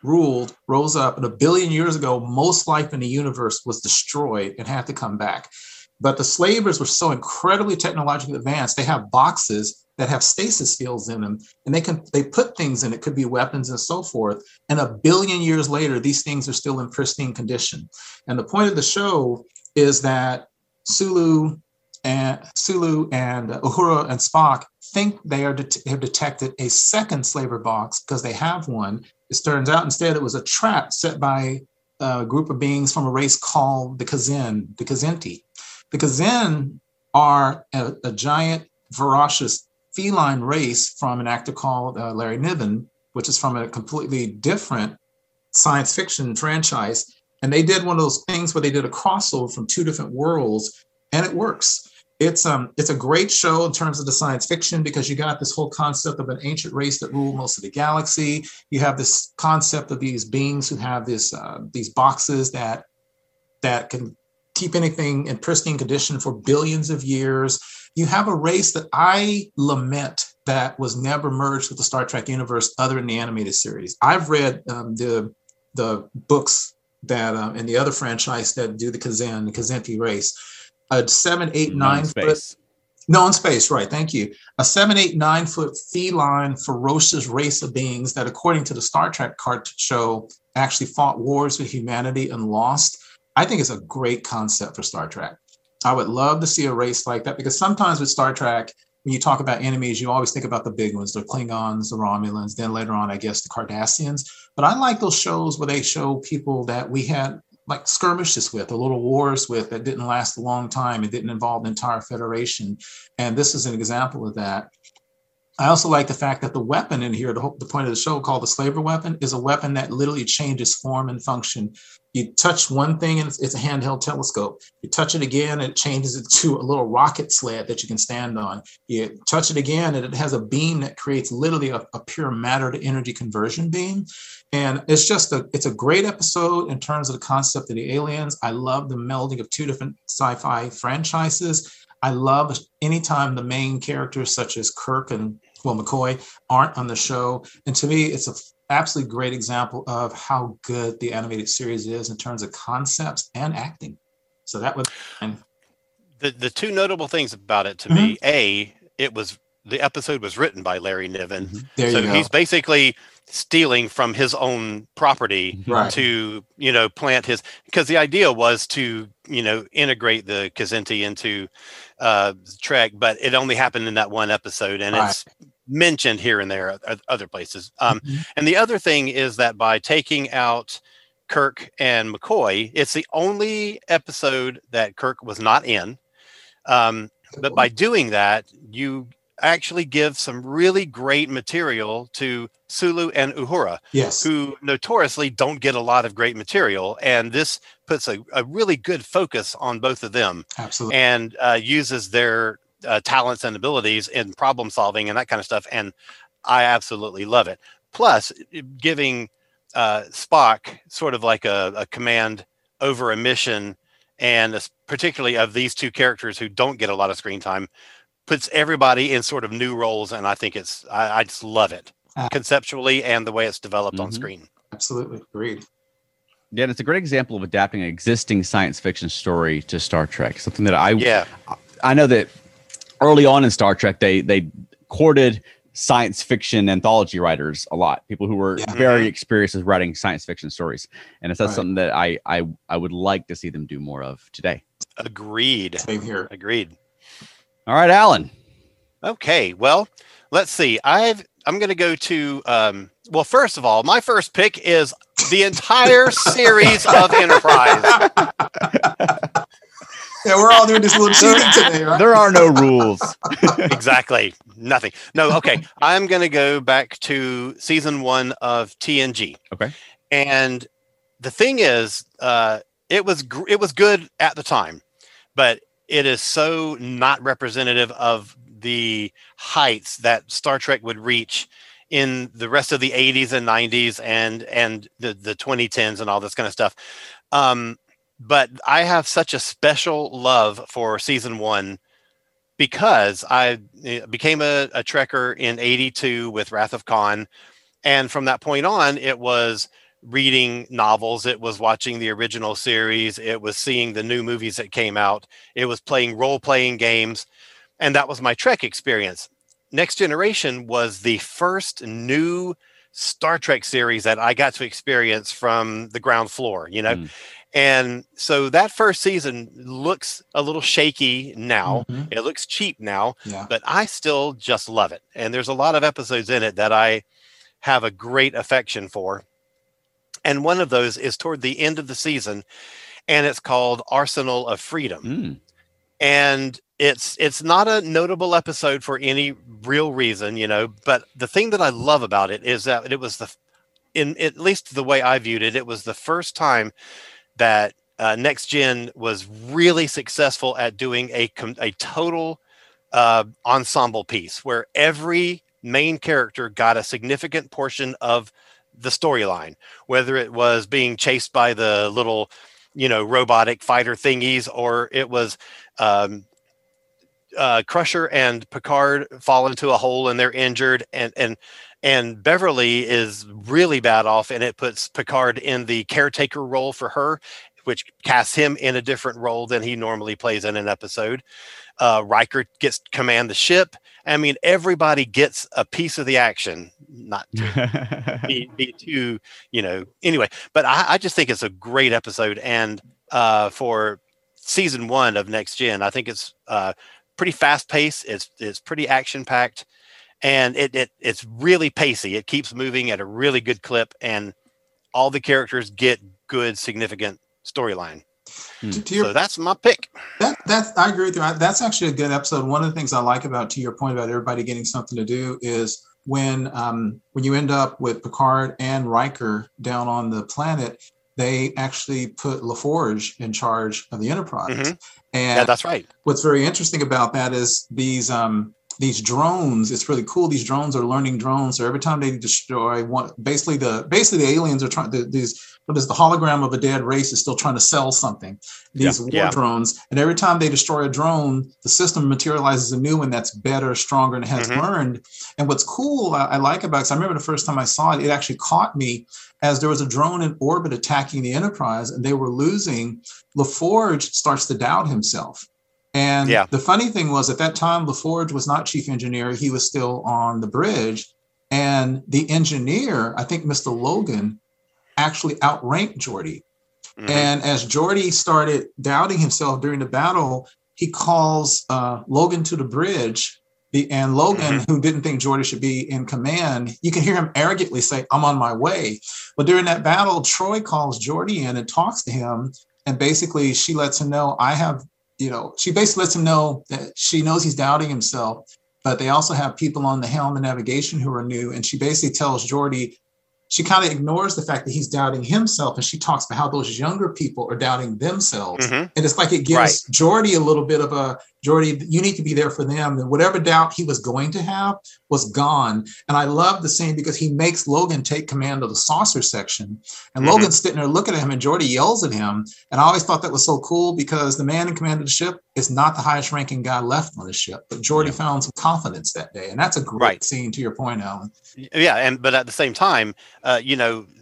ruled rose up, and 1 billion years ago most life in the universe was destroyed and had to come back. But the Slavers were so incredibly technologically advanced, they have boxes that have stasis fields in them, and they put things in it, could be weapons and so forth, and 1 billion years later these things are still in pristine condition. And the point of the show is that Sulu and Uhura and Spock think they have detected a second slaver box because they have one. It turns out instead it was a trap set by a group of beings from a race called the Kazenti. The Kazenti are a giant, voracious feline race from an actor called Larry Niven, which is from a completely different science fiction franchise. And they did one of those things where they did a crossover from two different worlds, and it works. It's a great show in terms of the science fiction, because you got this whole concept of an ancient race that ruled most of the galaxy. You have this concept of these beings who have this these boxes that can keep anything in pristine condition for billions of years. You have a race that I lament that was never merged with the Star Trek universe other than the animated series. I've read the books that and the other franchise that do the Kazanthi race. A 7, 8, 9 foot. No, in space, right? Thank you. A 7, 8, 9 foot feline, ferocious race of beings that, according to the Star Trek card show, actually fought wars with humanity and lost. I think it's a great concept for Star Trek. I would love to see a race like that, because sometimes with Star Trek, when you talk about enemies, you always think about the big ones, the Klingons, the Romulans, then later on, I guess, the Cardassians. But I like those shows where they show people that we had like skirmishes with, or little wars with, that didn't last a long time. It didn't involve the entire Federation. And this is an example of that. I also like the fact that the weapon in here, the point of the show called the Slaver Weapon, is a weapon that literally changes form and function. You touch one thing and it's a handheld telescope. You touch it again, and it changes it to a little rocket sled that you can stand on. You touch it again and it has a beam that creates literally a pure matter to energy conversion beam. And it's just it's a great episode in terms of the concept of the aliens. I love the melding of two different sci-fi franchises. I love anytime the main characters such as Kirk and McCoy aren't on the show. And to me, it's an absolutely great example of how good the animated series is in terms of concepts and acting. So that was the two notable things about it to mm-hmm. me. A, the episode was written by Larry Niven. Mm-hmm. So he's basically stealing from his own property right. to, plant his, because the idea was to, integrate the Kzinti into Trek, but it only happened in that one episode. And right. it's mentioned here and there other places. Mm-hmm. And the other thing is that by taking out Kirk and McCoy, it's the only episode that Kirk was not in. But by doing that, you actually give some really great material to Sulu and Uhura, yes. who notoriously don't get a lot of great material. And this puts a really good focus on both of them. Absolutely. And uses their talents and abilities in problem solving and that kind of stuff. And I absolutely love it. Plus, giving Spock sort of like a command over a mission, and particularly of these two characters who don't get a lot of screen time, puts everybody in sort of new roles. And I think I just love it conceptually and the way it's developed mm-hmm. on screen. Absolutely. Agreed. Yeah. And it's a great example of adapting an existing science fiction story to Star Trek. Something that I know that early on in Star Trek, they courted science fiction anthology writers a lot, people who were very experienced with writing science fiction stories. And it's something that I would like to see them do more of today. Agreed. Same here. Agreed. All right, Alan. Okay, well, let's see. I'm going to go to, well, first of all, my first pick is the entire series of Enterprise. Yeah, we're all doing this little cheating today, right? There are no rules. Exactly. Nothing. No, okay. I'm going to go back to season 1 of TNG. Okay. And the thing is, it was good at the time, but it is so not representative of the heights that Star Trek would reach in the rest of the 80s and 90s and the 2010s and all this kind of stuff. But I have such a special love for season 1 because I became a Trekker in 82 with Wrath of Khan. And from that point on, it was reading novels, it was watching the original series, it was seeing the new movies that came out, it was playing role-playing games, and that was my Trek experience. Next Generation was the first new Star Trek series that I got to experience from the ground floor, And so that first season looks a little shaky now, it looks cheap now, but I still just love it. And there's a lot of episodes in it that I have a great affection for. And one of those is toward the end of the season, and it's called Arsenal of Freedom. And It's not a notable episode for any real reason, you know, but the thing that I love about it is that it was at least the way I viewed it, it was the first time that Next Gen was really successful at doing a total ensemble piece where every main character got a significant portion of the storyline, whether it was being chased by the little, you know, robotic fighter thingies, or it was Crusher and Picard fall into a hole and they're injured, and Beverly is really bad off, and it puts Picard in the caretaker role for her, which casts him in a different role than he normally plays in an episode. Riker gets to command the ship. I mean, everybody gets a piece of the action, not to be too, you know, anyway, but I just think it's a great episode. And for season one of Next Gen, I think it's pretty fast paced. It's pretty action packed, and it's really pacey. It keeps moving at a really good clip, and all the characters get good, significant storyline. So that's my pick. That's I agree with you. That's actually a good episode. One of the things I like about, to your point about everybody getting something to do, is when you end up with Picard and Riker down on the planet, they actually put LaForge in charge of the Enterprise. Mm-hmm. And yeah, that's right. What's very interesting about that is these drones. It's really cool. These drones are learning drones. So every time they destroy one, basically the aliens are trying to, the hologram of a dead race is still trying to sell something. These war drones. And every time they destroy a drone, the system materializes a new one that's better, stronger, and has learned. And what's cool, I like about it, I remember the first time I saw it, it actually caught me as there was a drone in orbit attacking the Enterprise and they were losing. LaForge starts to doubt himself. And the funny thing was, at that time, LaForge was not chief engineer. He was still on the bridge. And the engineer, I think Mr. Logan, actually outranked Geordi. And as Geordi started doubting himself during the battle, he calls Logan to the bridge. And Logan, who didn't think Geordi should be in command, you can hear him arrogantly say, "I'm on my way." But during that battle, Troy calls Geordi in and talks to him. And basically, she lets him know, she basically lets him know that she knows he's doubting himself, but they also have people on the helm and navigation who are new. And she basically tells Geordi, she kind of ignores the fact that he's doubting himself. And she talks about how those younger people are doubting themselves. And it's like, it gives Geordi a little bit of a, Geordi, you need to be there for them. And whatever doubt he was going to have was gone. And I love the scene because he makes Logan take command of the saucer section. And Logan's sitting there looking at him, and Geordi yells at him. And I always thought that was so cool because the man in command of the ship is not the highest ranking guy left on the ship. But Geordi found some confidence that day. And that's a great scene, to your point, Alan. Yeah. But at the same time,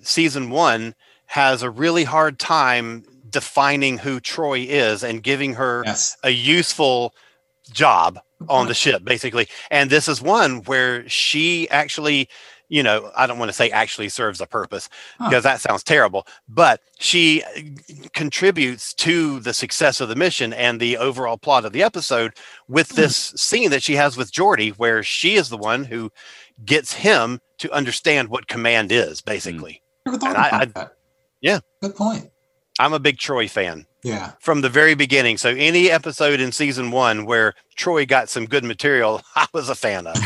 season one has a really hard time defining who Troy is and giving her a useful job on the ship, basically. And this is one where she actually, I don't want to say actually serves a purpose because that sounds terrible, but she contributes to the success of the mission and the overall plot of the episode with this scene that she has with Geordi, where she is the one who gets him to understand what command is, basically. Never thought about that. Yeah. Good point. I'm a big Troy fan. Yeah. From the very beginning. So any episode in season one where Troy got some good material, I was a fan of.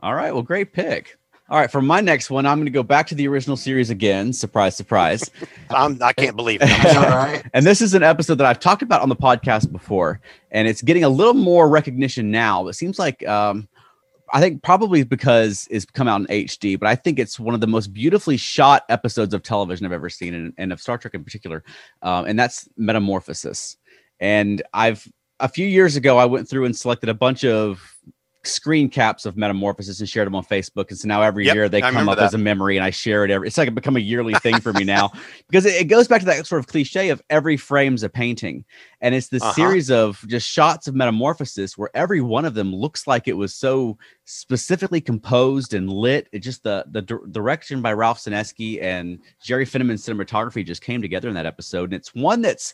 All right. Well, great pick. All right. For my next one, I'm going to go back to the original series again. Surprise, surprise. I can't believe it. All right. And this is an episode that I've talked about on the podcast before, and it's getting a little more recognition now. It seems like, I think probably because it's come out in HD, but I think it's one of the most beautifully shot episodes of television I've ever seen, and of Star Trek in particular. And that's Metamorphosis. And a few years ago, I went through and selected a bunch of screen caps of Metamorphosis and shared them on Facebook. And so now every year they come up as a memory, and I share it it's like it become a yearly thing for me now, because it goes back to that sort of cliche of every frame's a painting. And it's this series of just shots of Metamorphosis where every one of them looks like it was so specifically composed and lit. It just the direction by Ralph Sineski and Jerry Fineman's cinematography just came together in that episode. And it's one that's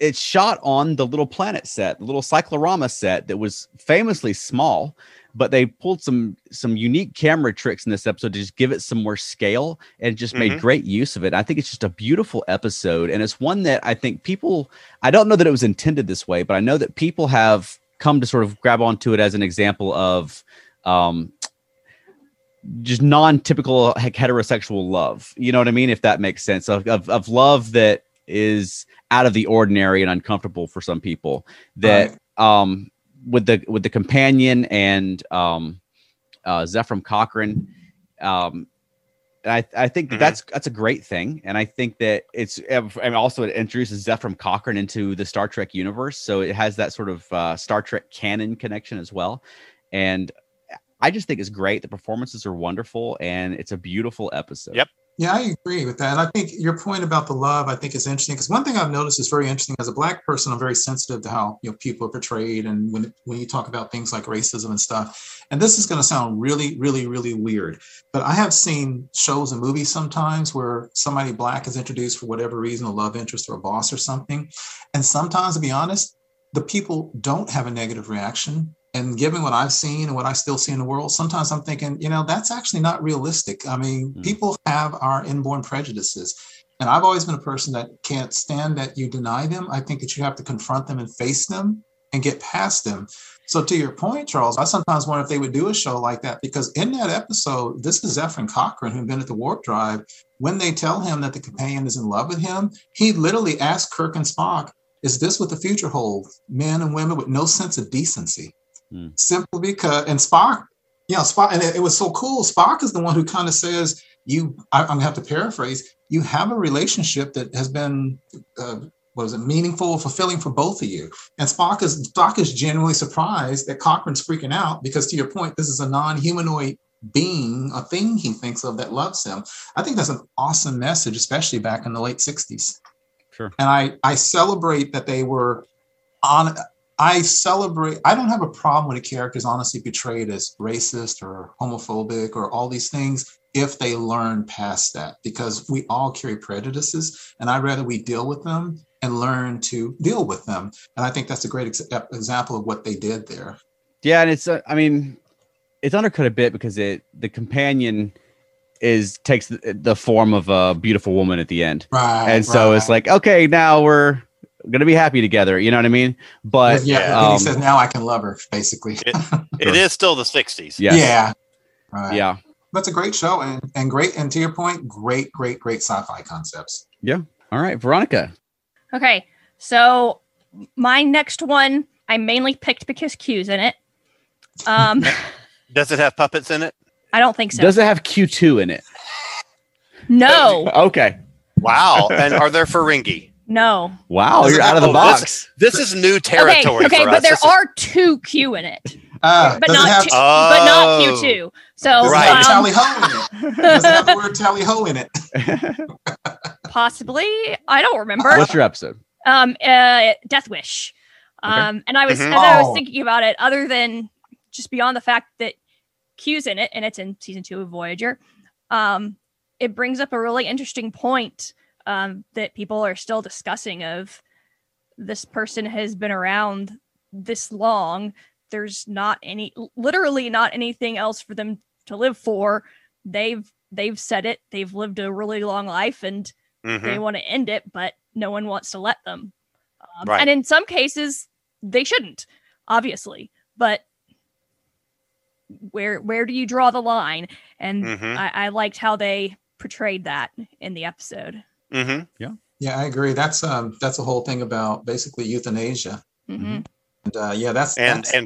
it's shot on the little planet set, the little cyclorama set that was famously small, but they pulled some unique camera tricks in this episode to just give it some more scale and just made great use of it. I think it's just a beautiful episode. And it's one that I think people, I don't know that it was intended this way, but I know that people have come to sort of grab onto it as an example of just non-typical heterosexual love. You know what I mean? If that makes sense, of love that is out of the ordinary and uncomfortable for some people that, with the companion and Zephram Cochrane, I think that that's a great thing, and I think that it's and also it introduces Zephram Cochrane into the Star Trek universe, so it has that sort of Star Trek canon connection as well. And I just think it's great. The performances are wonderful, and it's a beautiful episode. Yep. Yeah, I agree with that. I think your point about the love, I think, is interesting, because one thing I've noticed is very interesting. As a Black person, I'm very sensitive to how people are portrayed, and when you talk about things like racism and stuff. And this is going to sound really, really, really weird, but I have seen shows and movies sometimes where somebody Black is introduced for whatever reason, a love interest or a boss or something. And sometimes, to be honest, the people don't have a negative reaction. And given what I've seen and what I still see in the world, sometimes I'm thinking, that's actually not realistic. I mean, people have our inborn prejudices. And I've always been a person that can't stand that you deny them. I think that you have to confront them and face them and get past them. So to your point, Charles, I sometimes wonder if they would do a show like that, because in that episode, this is Zephram Cochrane, who'd been at the warp drive. When they tell him that the companion is in love with him, he literally asked Kirk and Spock, is this what the future holds? Men and women with no sense of decency. Simply because, and Spock, Spock, and it was so cool. Spock is the one who kind of says, I'm going to have to paraphrase, you have a relationship that has been, meaningful, fulfilling for both of you. And Spock is genuinely surprised that Cochrane's freaking out, because to your point, this is a non-humanoid being, a thing he thinks of that loves him. I think that's an awesome message, especially back in the late 60s. Sure. And I celebrate that they were on. I don't have a problem when a character is honestly portrayed as racist or homophobic or all these things, if they learn past that, because we all carry prejudices, and I'd rather we deal with them and learn to deal with them. And I think that's a great example of what they did there. Yeah. And it's undercut a bit, because the companion takes the form of a beautiful woman at the end. Right. And so it's like, okay, now we're going to be happy together. You know what I mean? But yeah, he says, now I can love her, basically. It is still the 60s. Yes. Yeah. Right. Yeah. That's a great show, and great. And to your point, great sci-fi concepts. Yeah. All right, Veronica. Okay. So my next one, I mainly picked because Q's in it. Does it have puppets in it? I don't think so. Does it have Q2 in it? No. Okay. Wow. And are there Ferengi? No. Wow, you're out of the box. This is new territory. Okay, for us. But there are two Q in it, but not Q2. So right, tally ho in it. Does it have the word tally ho in it? Possibly, I don't remember. What's your episode? Death Wish. Okay. And I was as I was thinking about it, other than just beyond the fact that Q's in it, and it's in season 2 of Voyager. It brings up a really interesting point. That people are still discussing, of this person has been around this long. There's not anything else for them to live for. They've said it. They've lived a really long life, and they want to end it, but no one wants to let them. And in some cases they shouldn't, obviously, but where do you draw the line? And I liked how they portrayed that in the episode. Mm-hmm. Yeah, I agree. That's the whole thing about basically euthanasia, and that's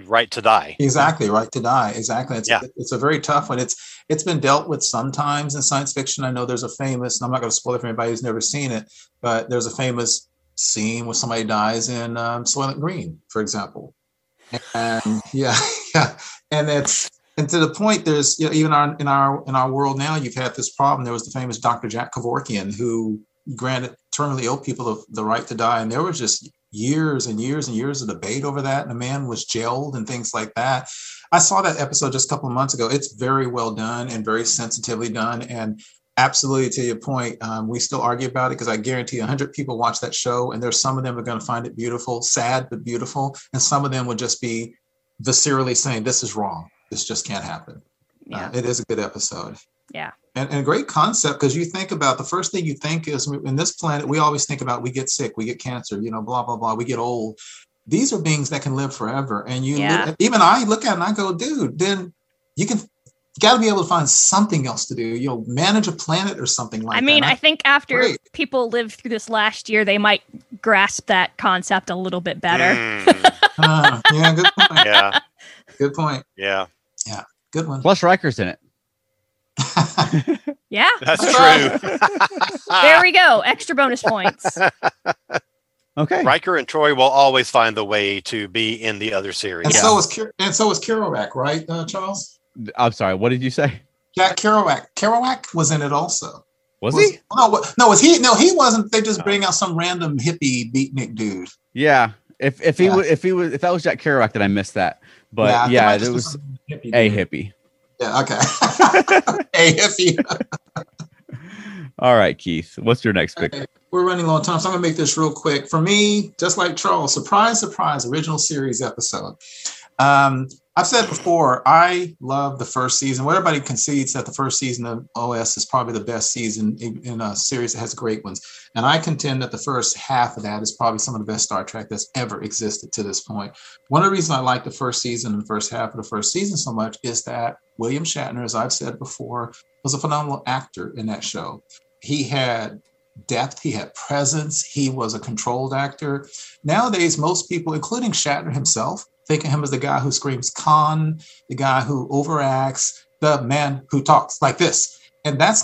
right to die. Exactly, right to die. Exactly. It's a very tough one. It's been dealt with sometimes in science fiction. I know there's a famous, and I'm not going to spoil it for anybody who's never seen it, but there's a famous scene where somebody dies in Soylent Green, for example. And and it's. And to the point, there's even in our world now, you've had this problem. There was the famous Dr. Jack Kevorkian, who granted terminally ill people the right to die, and there was just years and years and years of debate over that. And a man was jailed and things like that. I saw that episode just a couple of months ago. It's very well done and very sensitively done, and Absolutely, to your point, we still argue about it because I guarantee 100 people watch that show, and there's some of them are going to find it beautiful, sad but beautiful, and some of them will just be viscerally saying this is wrong. This just can't happen. Yeah. It is a good episode. Yeah, and a great concept, because you think about the first thing you think is in this planet we always think about we get sick, we get cancer, you know, blah blah blah, we get old. These are beings that can live forever, and you even I look at it and I go, dude, then you can. You got to be able to find something else to do, you know, manage a planet or something like that. I mean, I think after people lived through this last year, they might grasp that concept a little bit better. Yeah, good point. Yeah. Good point. Yeah. Yeah. Good one. Plus Riker's in it. Yeah. That's true. There we go. Extra bonus points. Okay. Riker and Troy will always find the way to be in the other series. And so was Kerouac, right, Charles? I'm sorry, what did you say? Jack Kerouac. Kerouac was in it also. Was he? No, was he? No, he wasn't. They just bring out some random hippie beatnik dude. Yeah. If that was Jack Kerouac, then I missed that. But yeah there was a hippie. Yeah, okay. A hippie. All right, Keith. What's your next pick? Okay. We're running low on time, so I'm going to make this real quick. For me, just like Charles, surprise, surprise, original series episode. I've said before, I love the first season. Well, everybody concedes that the first season of OS is probably the best season in a series that has great ones. And I contend that the first half of that is probably some of the best Star Trek that's ever existed to this point. One of the reasons I like the first season and the first half of the first season so much is that William Shatner, as I've said before, was a phenomenal actor in that show. He had depth, he had presence, he was a controlled actor. Nowadays, most people, including Shatner himself, think of him as the guy who screams con, the guy who overacts, the man who talks like this. And that's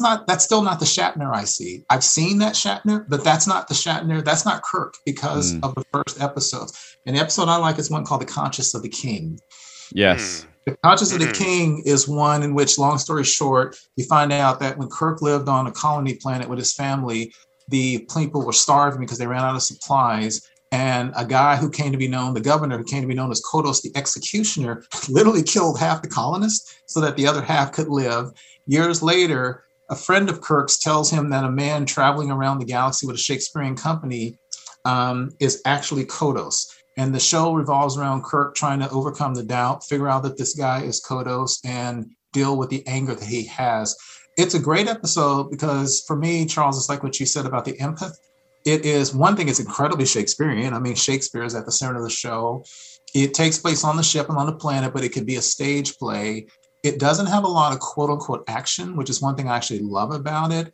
still not the Shatner I see. I've seen that Shatner, but that's not the Shatner. That's not Kirk because of the first episodes. And the episode I like is one called The Conscience of the King. Yes. The Conscience of the King is one in which, long story short, you find out that when Kirk lived on a colony planet with his family, the people were starving because they ran out of supplies. And a guy who came to be known, the governor who came to be known as Kodos the Executioner, literally killed half the colonists so that the other half could live. Years later, a friend of Kirk's tells him that a man traveling around the galaxy with a Shakespearean company is actually Kodos. And the show revolves around Kirk trying to overcome the doubt, figure out that this guy is Kodos, and deal with the anger that he has. It's a great episode because, for me, Charles, it's like what you said about the empath. It is, one thing, it's incredibly Shakespearean. I mean, Shakespeare is at the center of the show. It takes place on the ship and on the planet, but it could be a stage play. It doesn't have a lot of quote unquote action, which is one thing I actually love about it.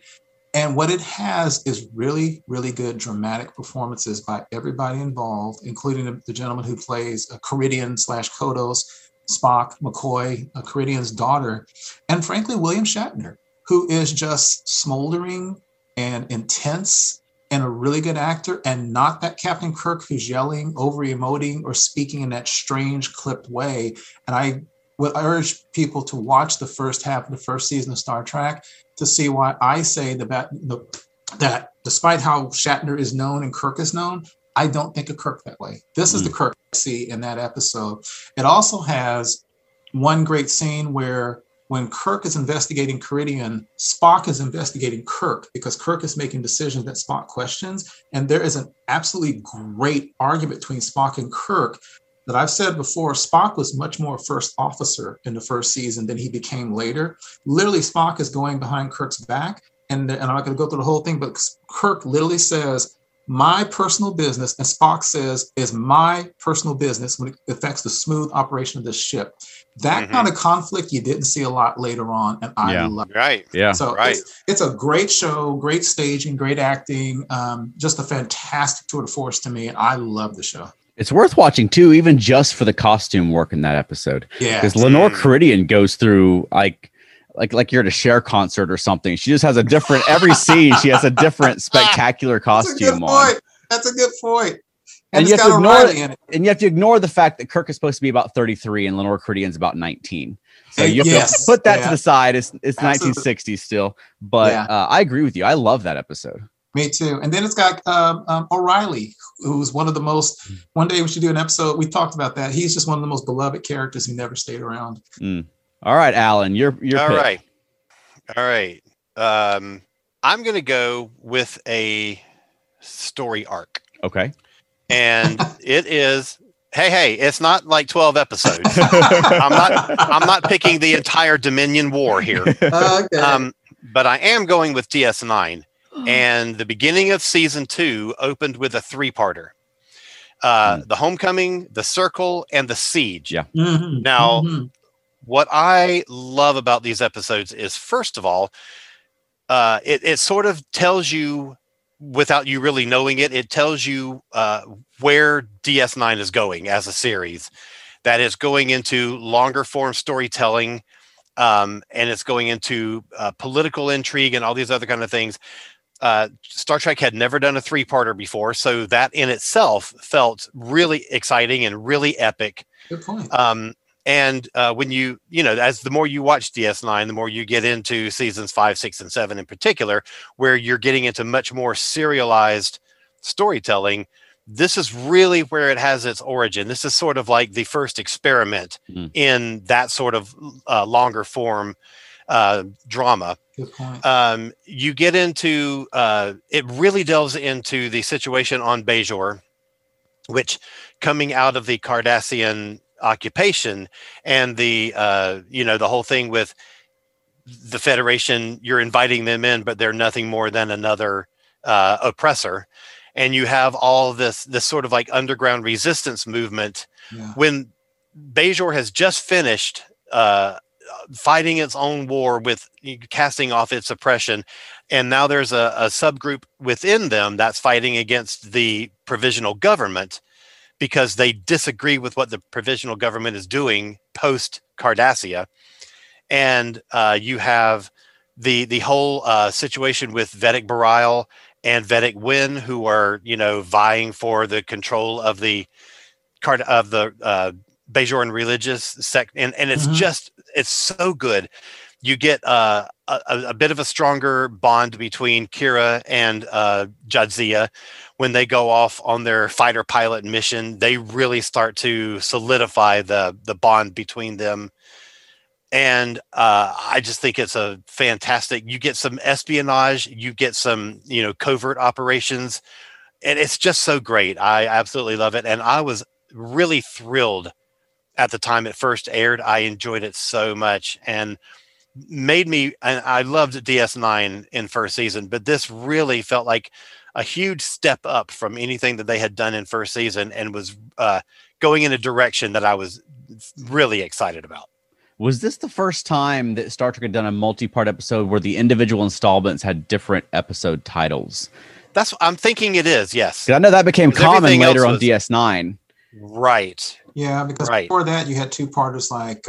And what it has is really, really good dramatic performances by everybody involved, including the gentleman who plays a Caridian / Kodos, Spock, McCoy, a Caridian's daughter, and frankly, William Shatner, who is just smoldering and intense and a really good actor, and not that Captain Kirk who's yelling, over-emoting, or speaking in that strange, clipped way. And I would urge people to watch the first half of the first season of Star Trek to see why I say that despite how Shatner is known and Kirk is known, I don't think of Kirk that way. This is the Kirk I see in that episode. It also has one great scene where, when Kirk is investigating Caridian, Spock is investigating Kirk because Kirk is making decisions that Spock questions. And there is an absolutely great argument between Spock and Kirk that I've said before. Spock was much more first officer in the first season than he became later. Literally, Spock is going behind Kirk's back. And I'm not going to go through the whole thing, but Kirk literally says, my personal business, and Spock says, is my personal business when it affects the smooth operation of the ship. That kind of conflict you didn't see a lot later on, and I love it. Right. Yeah. So it's a great show, great staging, great acting, just a fantastic tour de force to me. I love the show. It's worth watching too, even just for the costume work in that episode. Yeah. Because Lenore Caridian goes through like you're at a Cher concert or something. She just has a different, every scene, she has a different spectacular costume on. That's a good point. And you have to ignore the fact that Kirk is supposed to be about 33 and Lenore Caridian's about 19. So you have to put that to the side. It's 1960s still. But I agree with you. I love that episode. Me too. And then it's got O'Reilly, who's one of the most, one day we should do an episode. We talked about that. He's just one of the most beloved characters who never stayed around. All right, Alan, you're all pick. All right. I'm going to go with a story arc. Okay. And it is, hey, it's not like 12 episodes. I'm not picking the entire Dominion War here. Okay. But I am going with DS9. And the beginning of season 2 opened with a 3-parter. The Homecoming, the Circle, and the Siege. Yeah. Mm-hmm. Now, what I love about these episodes is, first of all, it sort of tells you, without you really knowing it, it tells you where DS9 is going as a series. That is going into longer form storytelling, and it's going into political intrigue and all these other kind of things. Star Trek had never done a 3-parter before, so that in itself felt really exciting and really epic. Good point. And when you as the more you watch DS9, the more you get into seasons 5, 6, and 7 in particular, where you're getting into much more serialized storytelling. This is really where it has its origin. This is sort of like the first experiment in that sort of longer form drama. Good point. You get into, it really delves into the situation on Bajor, which coming out of the Cardassian occupation and the the whole thing with the Federation, you're inviting them in, but they're nothing more than another oppressor. And you have all this sort of like underground resistance movement when Bajor has just finished fighting its own war with casting off its oppression. And now there's a subgroup within them that's fighting against the provisional government because they disagree with what the provisional government is doing post Cardassia. And you have the whole situation with Vedic Burial and Vedic Wynn, who are vying for the control of the Bajoran religious sect, and it's just, it's so good. You get a bit of a stronger bond between Kira and Jadzia when they go off on their fighter pilot mission. They really start to solidify the bond between them. And I just think it's a fantastic, you get some espionage, you get some, covert operations, and it's just so great. I absolutely love it. And I was really thrilled at the time it first aired. I enjoyed it so much and I loved DS9 in first season, but this really felt like a huge step up from anything that they had done in first season and was going in a direction that I was really excited about. Was this the first time that Star Trek had done a multi-part episode where the individual installments had different episode titles? That's what I'm thinking it is, yes. I know that became common later on DS9. Right. Yeah, because before that you had 2-parters like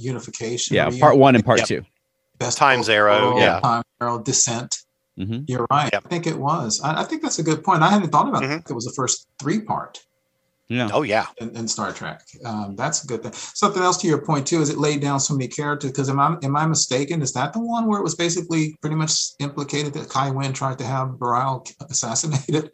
Unification? Yeah, Part 1 and Part 2. Best Time's Arrow. Yeah. Time's Arrow, Descent. Mm-hmm. You're right. Yep. I think it was. I think that's a good point. I hadn't thought about it. I think it was the first 3-part. Yeah. Oh yeah. In Star Trek, that's a good thing. Something else to your point too is it laid down so many characters. Because am I mistaken? Is that the one where it was basically pretty much implicated that Kai Wynn tried to have Burial assassinated?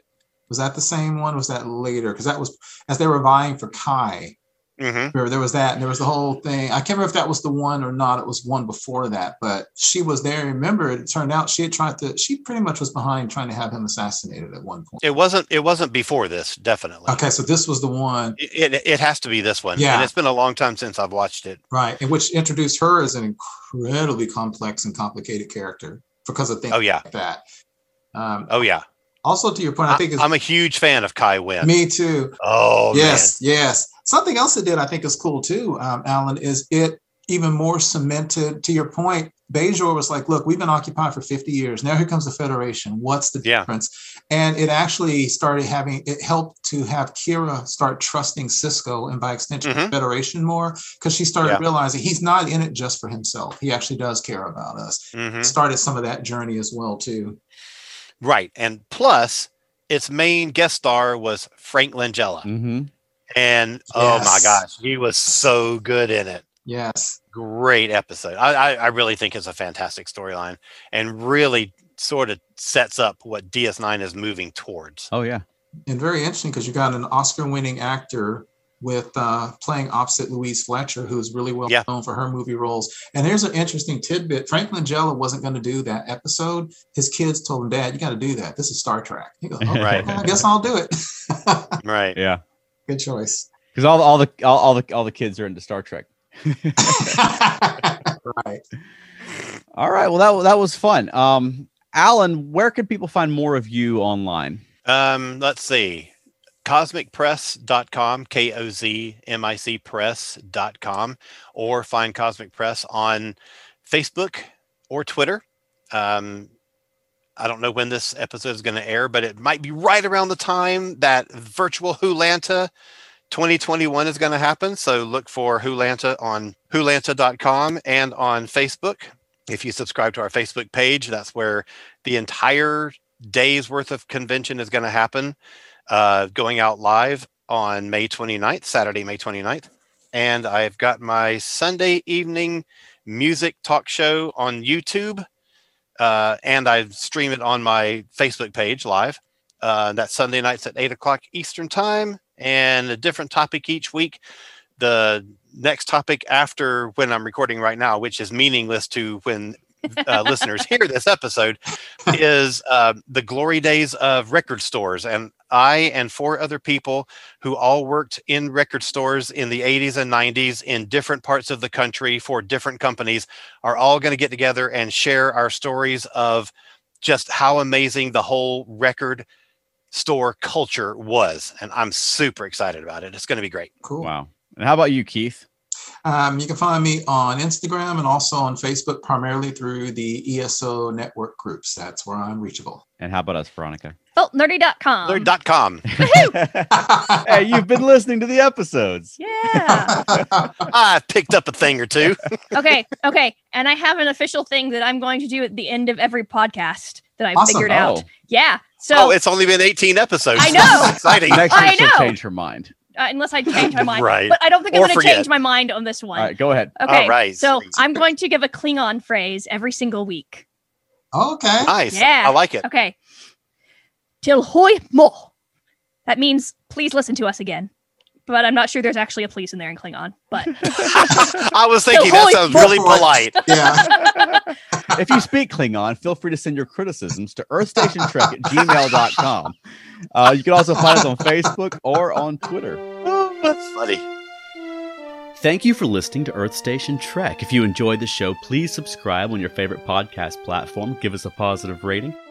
Was that the same one? Was that later? Because that was as they were vying for Kai. Mm-hmm. Remember, there was that, and there was the whole thing. I can't remember if that was the one or not. It was one before that, but she was there. Remember, it turned out she had tried to. She pretty much was behind trying to have him assassinated at one point. It wasn't before this, definitely. Okay, so this was the one. It has to be this one. Yeah, and it's been a long time since I've watched it. Right, and which introduced her as an incredibly complex and complicated character because of things like that. Also, to your point, I think I'm a huge fan of Kai Wynn. Me too. Oh, yes, man. Yes. Something else it did I think is cool too, Alan, is it even more cemented, to your point, Bajor was like, look, we've been occupied for 50 years. Now here comes the Federation. What's the difference? And it actually helped to have Kira start trusting Sisko and by extension the Federation more, because she started realizing he's not in it just for himself. He actually does care about us. Mm-hmm. Started some of that journey as well too. Right. And plus, its main guest star was Frank Langella. Mm-hmm. And oh my gosh, he was so good in it. Yes. Great episode. I really think it's a fantastic storyline and really sort of sets up what DS9 is moving towards. Oh yeah. And very interesting because you got an Oscar winning actor with playing opposite Louise Fletcher, who's really well known for her movie roles. And there's an interesting tidbit. Frank Langella wasn't going to do that episode. His kids told him, Dad, you got to do that. This is Star Trek. He goes, okay, right. Well, I guess I'll do it. Right. Yeah. Good choice. Because all the kids are into Star Trek. Right. All right. Well, that was fun. Alan, where can people find more of you online? Let's see. CosmicPress.com, Kozmic Press.com, or find Cosmic Press on Facebook or Twitter. I don't know when this episode is going to air, but it might be right around the time that virtual Wholanta 2021 is going to happen. So look for Wholanta on Wholanta.com and on Facebook. If you subscribe to our Facebook page, that's where the entire day's worth of convention is going to happen. Going out live on May 29th, Saturday, May 29th. And I've got my Sunday evening music talk show on YouTube. And I stream it on my Facebook page live. That's Sunday nights at 8:00 Eastern time, and a different topic each week. The next topic after when I'm recording right now, which is meaningless to when listeners hear this episode, is the glory days of record stores. And I and four other people who all worked in record stores in the 80s and 90s in different parts of the country for different companies are all going to get together and share our stories of just how amazing the whole record store culture was. And I'm super excited about it. It's going to be great. Cool. Wow. And how about you, Keith? You can find me on Instagram and also on Facebook, primarily through the ESO Network groups. That's where I'm reachable. And how about us, Veronica? Oh, nerdy.com. Nerdy.com. Hey, you've been listening to the episodes. Yeah. I picked up a thing or two. Okay. And I have an official thing that I'm going to do at the end of every podcast that I've figured out. Yeah. So. Oh, it's only been 18 episodes. I know. That's exciting. Next week she'll change her mind. Unless I change my mind. Right. But I don't think I'm going to change my mind on this one. All right, go ahead. Okay, all right. So I'm going to give a Klingon phrase every single week. Okay. Nice. Yeah. I like it. Okay. Til hoi mo. That means please listen to us again. But I'm not sure there's actually a please in there in Klingon. But I was thinking that sounds really polite. Yeah. If you speak Klingon, feel free to send your criticisms to earthstationtrek@gmail.com. You can also find us on Facebook or on Twitter. Oh, that's funny. Thank you for listening to Earth Station Trek. If you enjoyed the show, please subscribe on your favorite podcast platform. Give us a positive rating.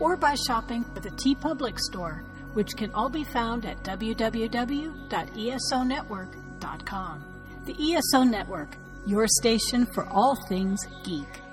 or by shopping at the TeePublic store, which can all be found at www.esonetwork.com. The ESO Network, your station for all things geek.